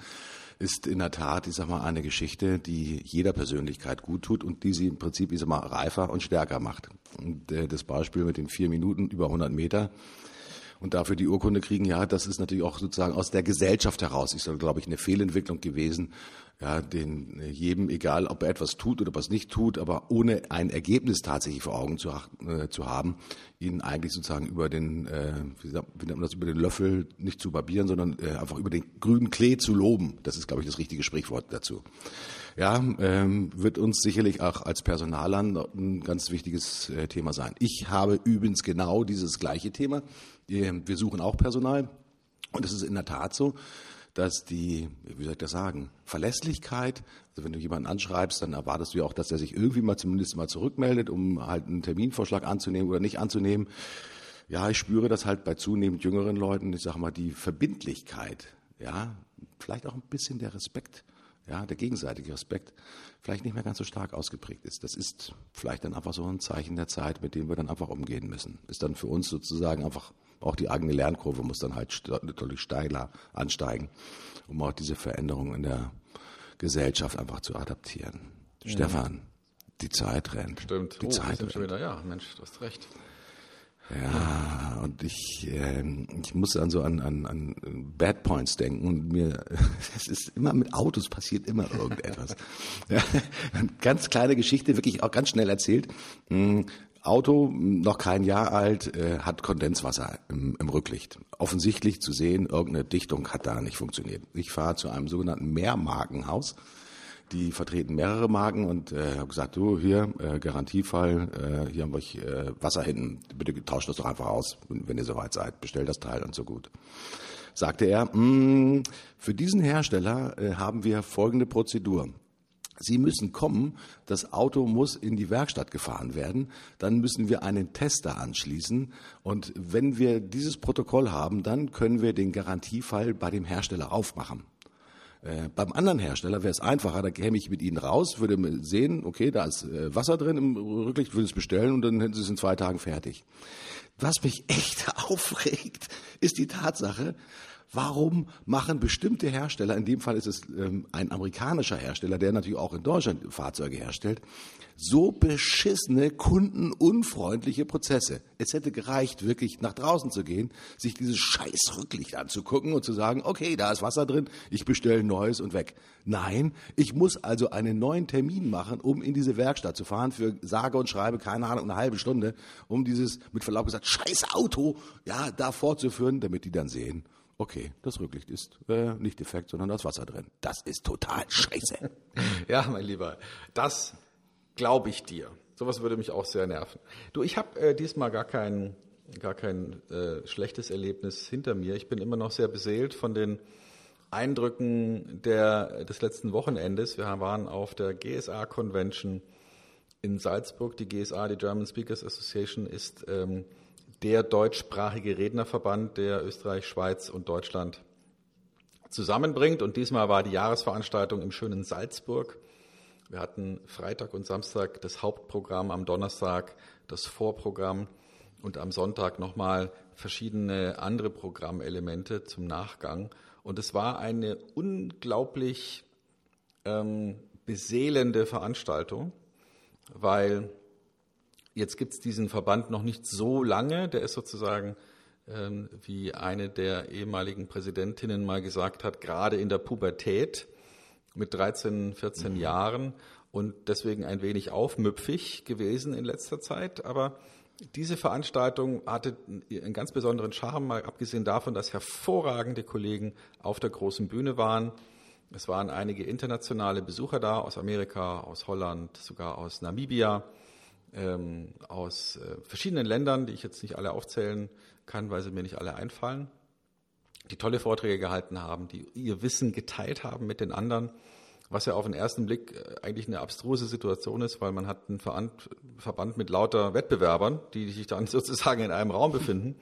ist in der Tat, ich sag mal, eine Geschichte, die jeder Persönlichkeit gut tut und die sie im Prinzip, ich sag mal, reifer und stärker macht. Und das Beispiel mit den 4 Minuten über 100 Meter und dafür die Urkunde kriegen, ja, das ist natürlich auch sozusagen aus der Gesellschaft heraus, ich sage, glaube ich, eine Fehlentwicklung gewesen, ja, den jedem, egal ob er etwas tut oder was nicht tut, aber ohne ein Ergebnis tatsächlich vor Augen zu haben, ihn eigentlich sozusagen über den, wie nennt man das, über den Löffel nicht zu barbieren, sondern einfach über den grünen Klee zu loben. Das ist, glaube ich, das richtige Sprichwort dazu. Ja, wird uns sicherlich auch als Personalern ein ganz wichtiges Thema sein. Ich habe übrigens genau dieses gleiche Thema. Wir suchen auch Personal und es ist in der Tat so, dass die, wie soll ich das sagen, Verlässlichkeit, also wenn du jemanden anschreibst, dann erwartest du ja auch, dass er sich irgendwie mal zumindest mal zurückmeldet, um halt einen Terminvorschlag anzunehmen oder nicht anzunehmen. Ja, ich spüre das halt bei zunehmend jüngeren Leuten, ich sag mal, die Verbindlichkeit, ja, vielleicht auch ein bisschen der Respekt, ja, der gegenseitige Respekt, vielleicht nicht mehr ganz so stark ausgeprägt ist. Das ist vielleicht dann einfach so ein Zeichen der Zeit, mit dem wir dann einfach umgehen müssen. Ist dann für uns sozusagen einfach, auch die eigene Lernkurve muss dann halt natürlich steiler ansteigen, um auch diese Veränderung in der Gesellschaft einfach zu adaptieren. Ja. Stefan, die Zeit rennt. Stimmt, die Zeit rennt. Schon wieder. Ja, Mensch, du hast recht. Ja, und ich muss dann so an Bad Points denken und mir, es ist immer mit Autos passiert immer irgendetwas. Ja, ganz kleine Geschichte, wirklich auch ganz schnell erzählt. Auto, noch kein Jahr alt, hat Kondenswasser im Rücklicht. Offensichtlich zu sehen, irgendeine Dichtung hat da nicht funktioniert. Ich fahre zu einem sogenannten Mehrmarkenhaus. Die vertreten mehrere Marken und habe gesagt, du, hier, Garantiefall, hier haben wir euch Wasser hinten. Bitte tauscht das doch einfach aus, wenn ihr soweit seid. Bestellt das Teil und so gut. Sagte er, für diesen Hersteller haben wir folgende Prozedur. Sie müssen kommen, das Auto muss in die Werkstatt gefahren werden, dann müssen wir einen Tester anschließen und wenn wir dieses Protokoll haben, dann können wir den Garantiefall bei dem Hersteller aufmachen. Beim anderen Hersteller wäre es einfacher, da käme ich mit ihnen raus, würde sehen, okay, da ist Wasser drin im Rücklicht, würde es bestellen und dann hätten sie es in 2 Tagen fertig. Was mich echt aufregt, ist die Tatsache, warum machen bestimmte Hersteller, in dem Fall ist es ein amerikanischer Hersteller, der natürlich auch in Deutschland Fahrzeuge herstellt, so beschissene, kundenunfreundliche Prozesse? Es hätte gereicht, wirklich nach draußen zu gehen, sich dieses scheiß Rücklicht anzugucken und zu sagen, okay, da ist Wasser drin, ich bestelle Neues und weg. Nein, ich muss also einen neuen Termin machen, um in diese Werkstatt zu fahren, für sage und schreibe, keine Ahnung, eine halbe Stunde, um dieses, mit Verlaub gesagt, scheiß Auto, ja, da fortzuführen, damit die dann sehen, okay, das Rücklicht ist nicht defekt, sondern da ist Wasser drin. Das ist total scheiße. Ja, mein Lieber, das glaube ich dir. Sowas würde mich auch sehr nerven. Du, ich habe diesmal gar kein schlechtes Erlebnis hinter mir. Ich bin immer noch sehr beseelt von den Eindrücken des letzten Wochenendes. Wir waren auf der GSA-Convention in Salzburg. Die GSA, die German Speakers Association, ist der deutschsprachige Rednerverband, der Österreich, Schweiz und Deutschland zusammenbringt. Und diesmal war die Jahresveranstaltung im schönen Salzburg. Wir hatten Freitag und Samstag das Hauptprogramm, am Donnerstag das Vorprogramm und am Sonntag nochmal verschiedene andere Programmelemente zum Nachgang. Und es war eine unglaublich beseelende Veranstaltung, weil jetzt gibt es diesen Verband noch nicht so lange. Der ist sozusagen, wie eine der ehemaligen Präsidentinnen mal gesagt hat, gerade in der Pubertät mit 13, 14 Jahren und deswegen ein wenig aufmüpfig gewesen in letzter Zeit. Aber Diese Veranstaltung hatte einen ganz besonderen Charme, mal abgesehen davon, dass hervorragende Kollegen auf der großen Bühne waren. Es waren einige internationale Besucher da, aus Amerika, aus Holland, sogar aus Namibia, aus verschiedenen Ländern, die ich jetzt nicht alle aufzählen kann, weil sie mir nicht alle einfallen, die tolle Vorträge gehalten haben, die ihr Wissen geteilt haben mit den anderen, was ja auf den ersten Blick eigentlich eine abstruse Situation ist, weil man hat einen Verband mit lauter Wettbewerbern, die sich dann sozusagen in einem Raum befinden.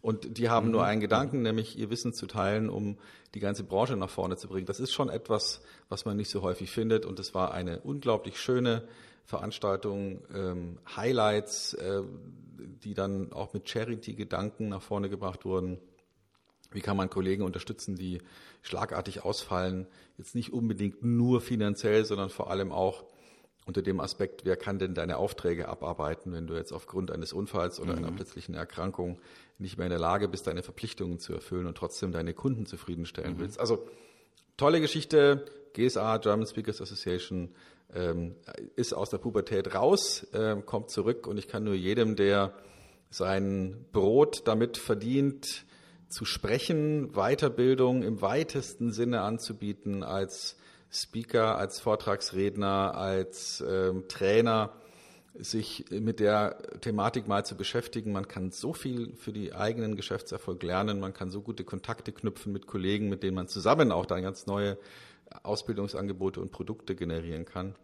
Und die haben nur einen Gedanken, nämlich ihr Wissen zu teilen, um die ganze Branche nach vorne zu bringen. Das ist schon etwas, was man nicht so häufig findet. Und es war eine unglaublich schöne Veranstaltung, Highlights, die dann auch mit Charity-Gedanken nach vorne gebracht wurden. Wie kann man Kollegen unterstützen, die schlagartig ausfallen? Jetzt nicht unbedingt nur finanziell, sondern vor allem auch unter dem Aspekt, wer kann denn deine Aufträge abarbeiten, wenn du jetzt aufgrund eines Unfalls oder einer plötzlichen Erkrankung nicht mehr in der Lage bist, deine Verpflichtungen zu erfüllen und trotzdem deine Kunden zufriedenstellen willst. Also tolle Geschichte, GSA, German Speakers Association, ist aus der Pubertät raus, kommt zurück, und ich kann nur jedem, der sein Brot damit verdient, zu sprechen, Weiterbildung im weitesten Sinne anzubieten als Speaker, als Vortragsredner, als Trainer, sich mit der Thematik mal zu beschäftigen. Man kann so viel für die eigenen Geschäftserfolg lernen, man kann so gute Kontakte knüpfen mit Kollegen, mit denen man zusammen auch dann ganz neue Ausbildungsangebote und Produkte generieren kann.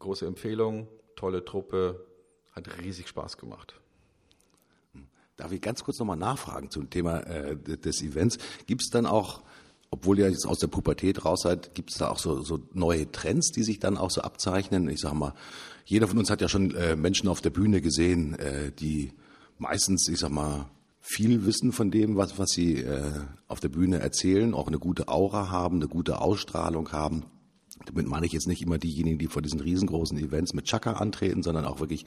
Große Empfehlung, tolle Truppe, hat riesig Spaß gemacht. Darf ich ganz kurz nochmal nachfragen zum Thema des Events? Gibt es dann auch, obwohl ihr jetzt aus der Pubertät raus seid, gibt es da auch so neue Trends, die sich dann auch so abzeichnen? Ich sag mal, jeder von uns hat ja schon Menschen auf der Bühne gesehen, die meistens, ich sag mal, viel wissen von dem, was sie auf der Bühne erzählen, auch eine gute Aura haben, eine gute Ausstrahlung haben. Damit meine ich jetzt nicht immer diejenigen, die vor diesen riesengroßen Events mit Chaka antreten, sondern auch wirklich,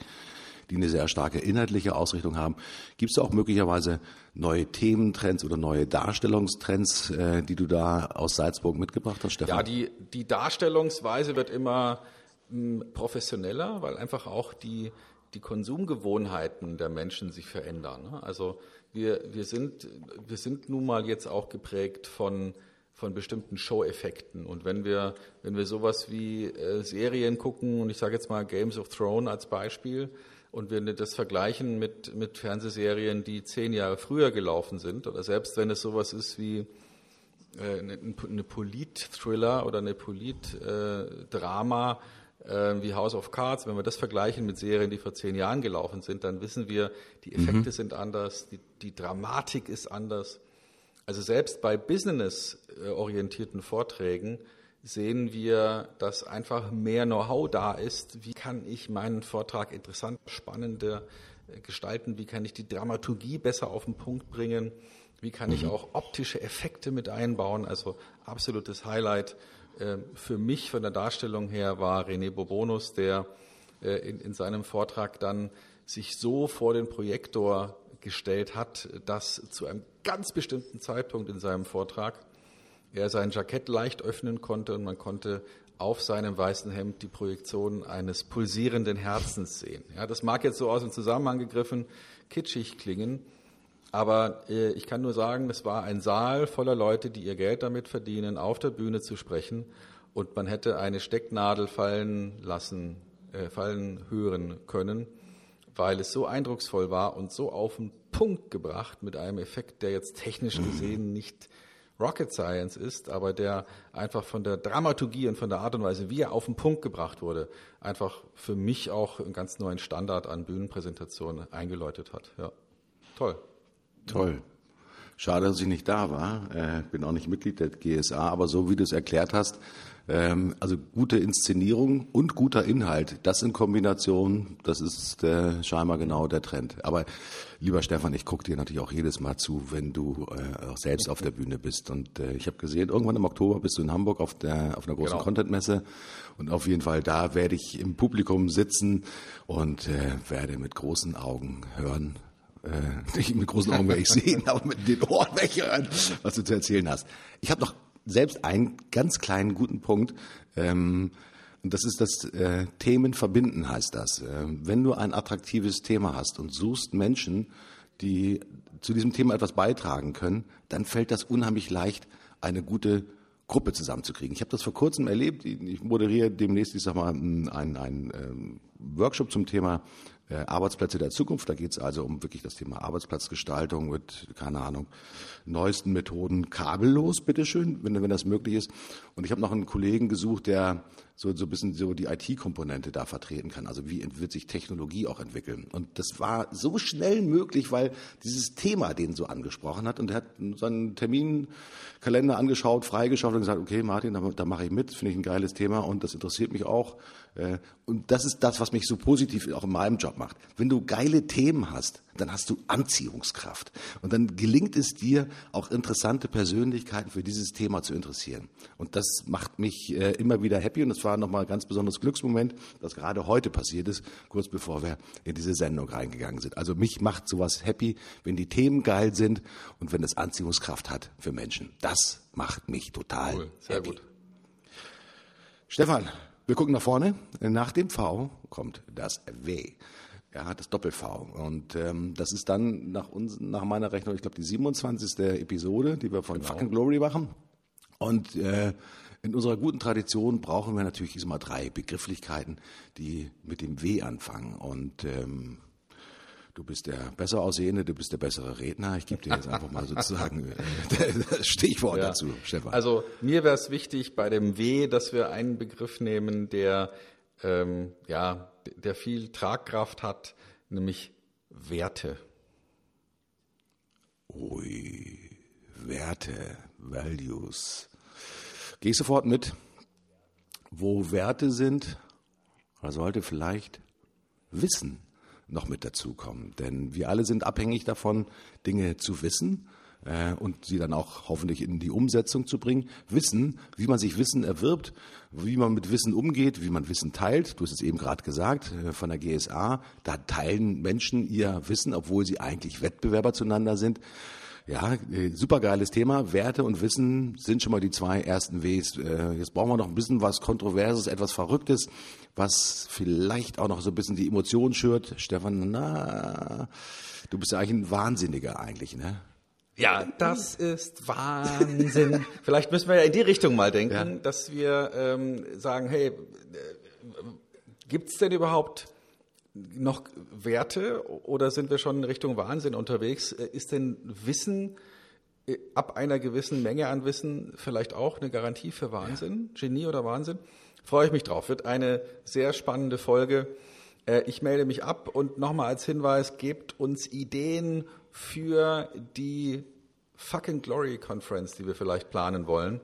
die eine sehr starke inhaltliche Ausrichtung haben. Gibt es da auch möglicherweise neue Thementrends oder neue Darstellungstrends, die du da aus Salzburg mitgebracht hast, Stefan? Ja, die Darstellungsweise wird immer professioneller, weil einfach auch die Konsumgewohnheiten der Menschen sich verändern, ne? Also wir sind nun mal jetzt auch geprägt von bestimmten Show-Effekten. Und wenn wir sowas wie Serien gucken, und ich sage jetzt mal Games of Thrones als Beispiel, und wir das vergleichen mit Fernsehserien, die 10 Jahre früher gelaufen sind, oder selbst wenn es sowas ist wie eine Polit-Thriller oder eine Polit-Drama wie House of Cards, wenn wir das vergleichen mit Serien, die vor 10 Jahren gelaufen sind, dann wissen wir, die Effekte sind anders, die Dramatik ist anders. Also selbst bei business-orientierten Vorträgen sehen wir, dass einfach mehr Know-how da ist. Wie kann ich meinen Vortrag interessant, spannender gestalten? Wie kann ich die Dramaturgie besser auf den Punkt bringen? Wie kann ich auch optische Effekte mit einbauen? Also absolutes Highlight für mich von der Darstellung her war René Bobonus, der in seinem Vortrag dann sich so vor den Projektor gestellt hat, dass zu einem ganz bestimmten Zeitpunkt in seinem Vortrag er sein Jackett leicht öffnen konnte und man konnte auf seinem weißen Hemd die Projektion eines pulsierenden Herzens sehen. Ja, das mag jetzt so aus dem Zusammenhang gegriffen kitschig klingen, aber ich kann nur sagen, das war ein Saal voller Leute, die ihr Geld damit verdienen, auf der Bühne zu sprechen, und man hätte eine Stecknadel fallen hören können, weil es so eindrucksvoll war und so auf den Punkt gebracht mit einem Effekt, der jetzt technisch gesehen nicht Rocket Science ist, aber der einfach von der Dramaturgie und von der Art und Weise, wie er auf den Punkt gebracht wurde, einfach für mich auch einen ganz neuen Standard an Bühnenpräsentationen eingeläutet hat. Ja. Toll. Schade, dass ich nicht da war. Bin auch nicht Mitglied der GSA, aber so wie du es erklärt hast, also gute Inszenierung und guter Inhalt, das in Kombination, das ist scheinbar genau der Trend. Aber lieber Stefan, ich gucke dir natürlich auch jedes Mal zu, wenn du auch selbst auf der Bühne bist. Und ich habe gesehen, irgendwann im Oktober bist du in Hamburg auf einer großen Content-Messe. Und auf jeden Fall, da werde ich im Publikum sitzen und werde mit großen Augen hören. Nicht mit großen Augen werde ich sehen, aber mit den Ohren werde ich hören, was du zu erzählen hast. Ich habe noch selbst einen ganz kleinen guten Punkt. Und das ist das Themen verbinden, heißt das. Wenn du ein attraktives Thema hast und suchst Menschen, die zu diesem Thema etwas beitragen können, dann fällt das unheimlich leicht, eine gute Gruppe zusammenzukriegen. Ich habe das vor kurzem erlebt. Ich moderiere demnächst, ich sag mal, einen Workshop zum Thema Arbeitsplätze der Zukunft. Da geht es also um wirklich das Thema Arbeitsplatzgestaltung mit, keine Ahnung, neuesten Methoden, kabellos, bitteschön, wenn das möglich ist. Und ich habe noch einen Kollegen gesucht, der so ein bisschen so die IT-Komponente da vertreten kann. Also wie wird sich Technologie auch entwickeln? Und das war so schnell möglich, weil dieses Thema den so angesprochen hat. Und er hat seinen Terminkalender angeschaut, freigeschaut und gesagt, okay Martin, da mache ich mit, finde ich ein geiles Thema und das interessiert mich auch. Und das ist das, was mich so positiv auch in meinem Job macht. Wenn du geile Themen hast, dann hast du Anziehungskraft. Und dann gelingt es dir, auch interessante Persönlichkeiten für dieses Thema zu interessieren. Und das macht mich immer wieder happy. Und das war nochmal ein ganz besonderes Glücksmoment, das gerade heute passiert ist, kurz bevor wir in diese Sendung reingegangen sind. Also mich macht sowas happy, wenn die Themen geil sind und wenn es Anziehungskraft hat für Menschen. Das macht mich total cool. Sehr happy. Gut. Stefan. Wir gucken nach vorne. Nach dem V kommt das W. Ja, das Doppel-V. Und das ist dann nach meiner Rechnung, ich glaube, die 27. Episode, die wir von Fucking Glory machen. Und in unserer guten Tradition brauchen wir natürlich immer 3 Begrifflichkeiten, die mit dem W anfangen. Und du bist der besser Aussehende, du bist der bessere Redner. Ich gebe dir jetzt einfach mal sozusagen das Stichwort dazu, Stefan. Also mir wäre es wichtig bei dem W, dass wir einen Begriff nehmen, der viel Tragkraft hat, nämlich Werte. Ui, Werte, Values. Gehe ich sofort mit, wo Werte sind, da sollte vielleicht Wissen noch mit dazukommen. Denn wir alle sind abhängig davon, Dinge zu wissen und sie dann auch hoffentlich in die Umsetzung zu bringen. Wissen, wie man sich Wissen erwirbt, wie man mit Wissen umgeht, wie man Wissen teilt. Du hast es eben gerade gesagt, von der GSA. Da teilen Menschen ihr Wissen, obwohl sie eigentlich Wettbewerber zueinander sind. Ja, supergeiles Thema. Werte und Wissen sind schon mal die 2 ersten Ws. Jetzt brauchen wir noch ein bisschen was Kontroverses, etwas Verrücktes, was vielleicht auch noch so ein bisschen die Emotionen schürt. Stefan, du bist ja eigentlich ein Wahnsinniger eigentlich, ne? Ja, das ist Wahnsinn. Vielleicht müssen wir ja in die Richtung mal denken, dass wir sagen, hey, gibt's denn überhaupt noch Werte oder sind wir schon in Richtung Wahnsinn unterwegs? Ist denn Wissen ab einer gewissen Menge an Wissen vielleicht auch eine Garantie für Wahnsinn? Ja. Genie oder Wahnsinn? Freue ich mich drauf. Wird eine sehr spannende Folge. Ich melde mich ab und nochmal als Hinweis, gebt uns Ideen für die Fucking Glory Conference, die wir vielleicht planen wollen.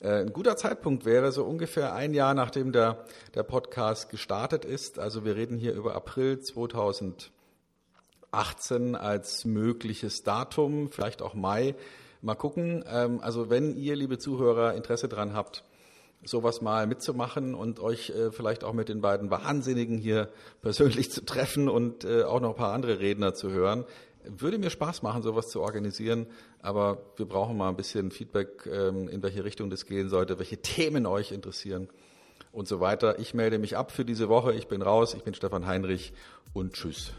Ein guter Zeitpunkt wäre so ungefähr ein Jahr, nachdem der Podcast gestartet ist. Also wir reden hier über April 2018 als mögliches Datum, vielleicht auch Mai. Mal gucken. Also wenn ihr, liebe Zuhörer, Interesse dran habt, sowas mal mitzumachen und euch vielleicht auch mit den beiden Wahnsinnigen hier persönlich zu treffen und auch noch ein paar andere Redner zu hören, würde mir Spaß machen, sowas zu organisieren, aber wir brauchen mal ein bisschen Feedback, in welche Richtung das gehen sollte, welche Themen euch interessieren und so weiter. Ich melde mich ab für diese Woche. Ich bin raus. Ich bin Stefan Heinrich und tschüss.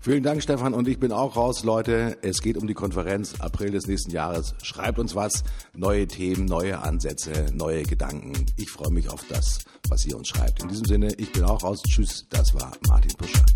Vielen Dank, Stefan, und ich bin auch raus, Leute. Es geht um die Konferenz April des nächsten Jahres. Schreibt uns was. Neue Themen, neue Ansätze, neue Gedanken. Ich freue mich auf das, was ihr uns schreibt. In diesem Sinne, ich bin auch raus. Tschüss. Das war Martin Puscher.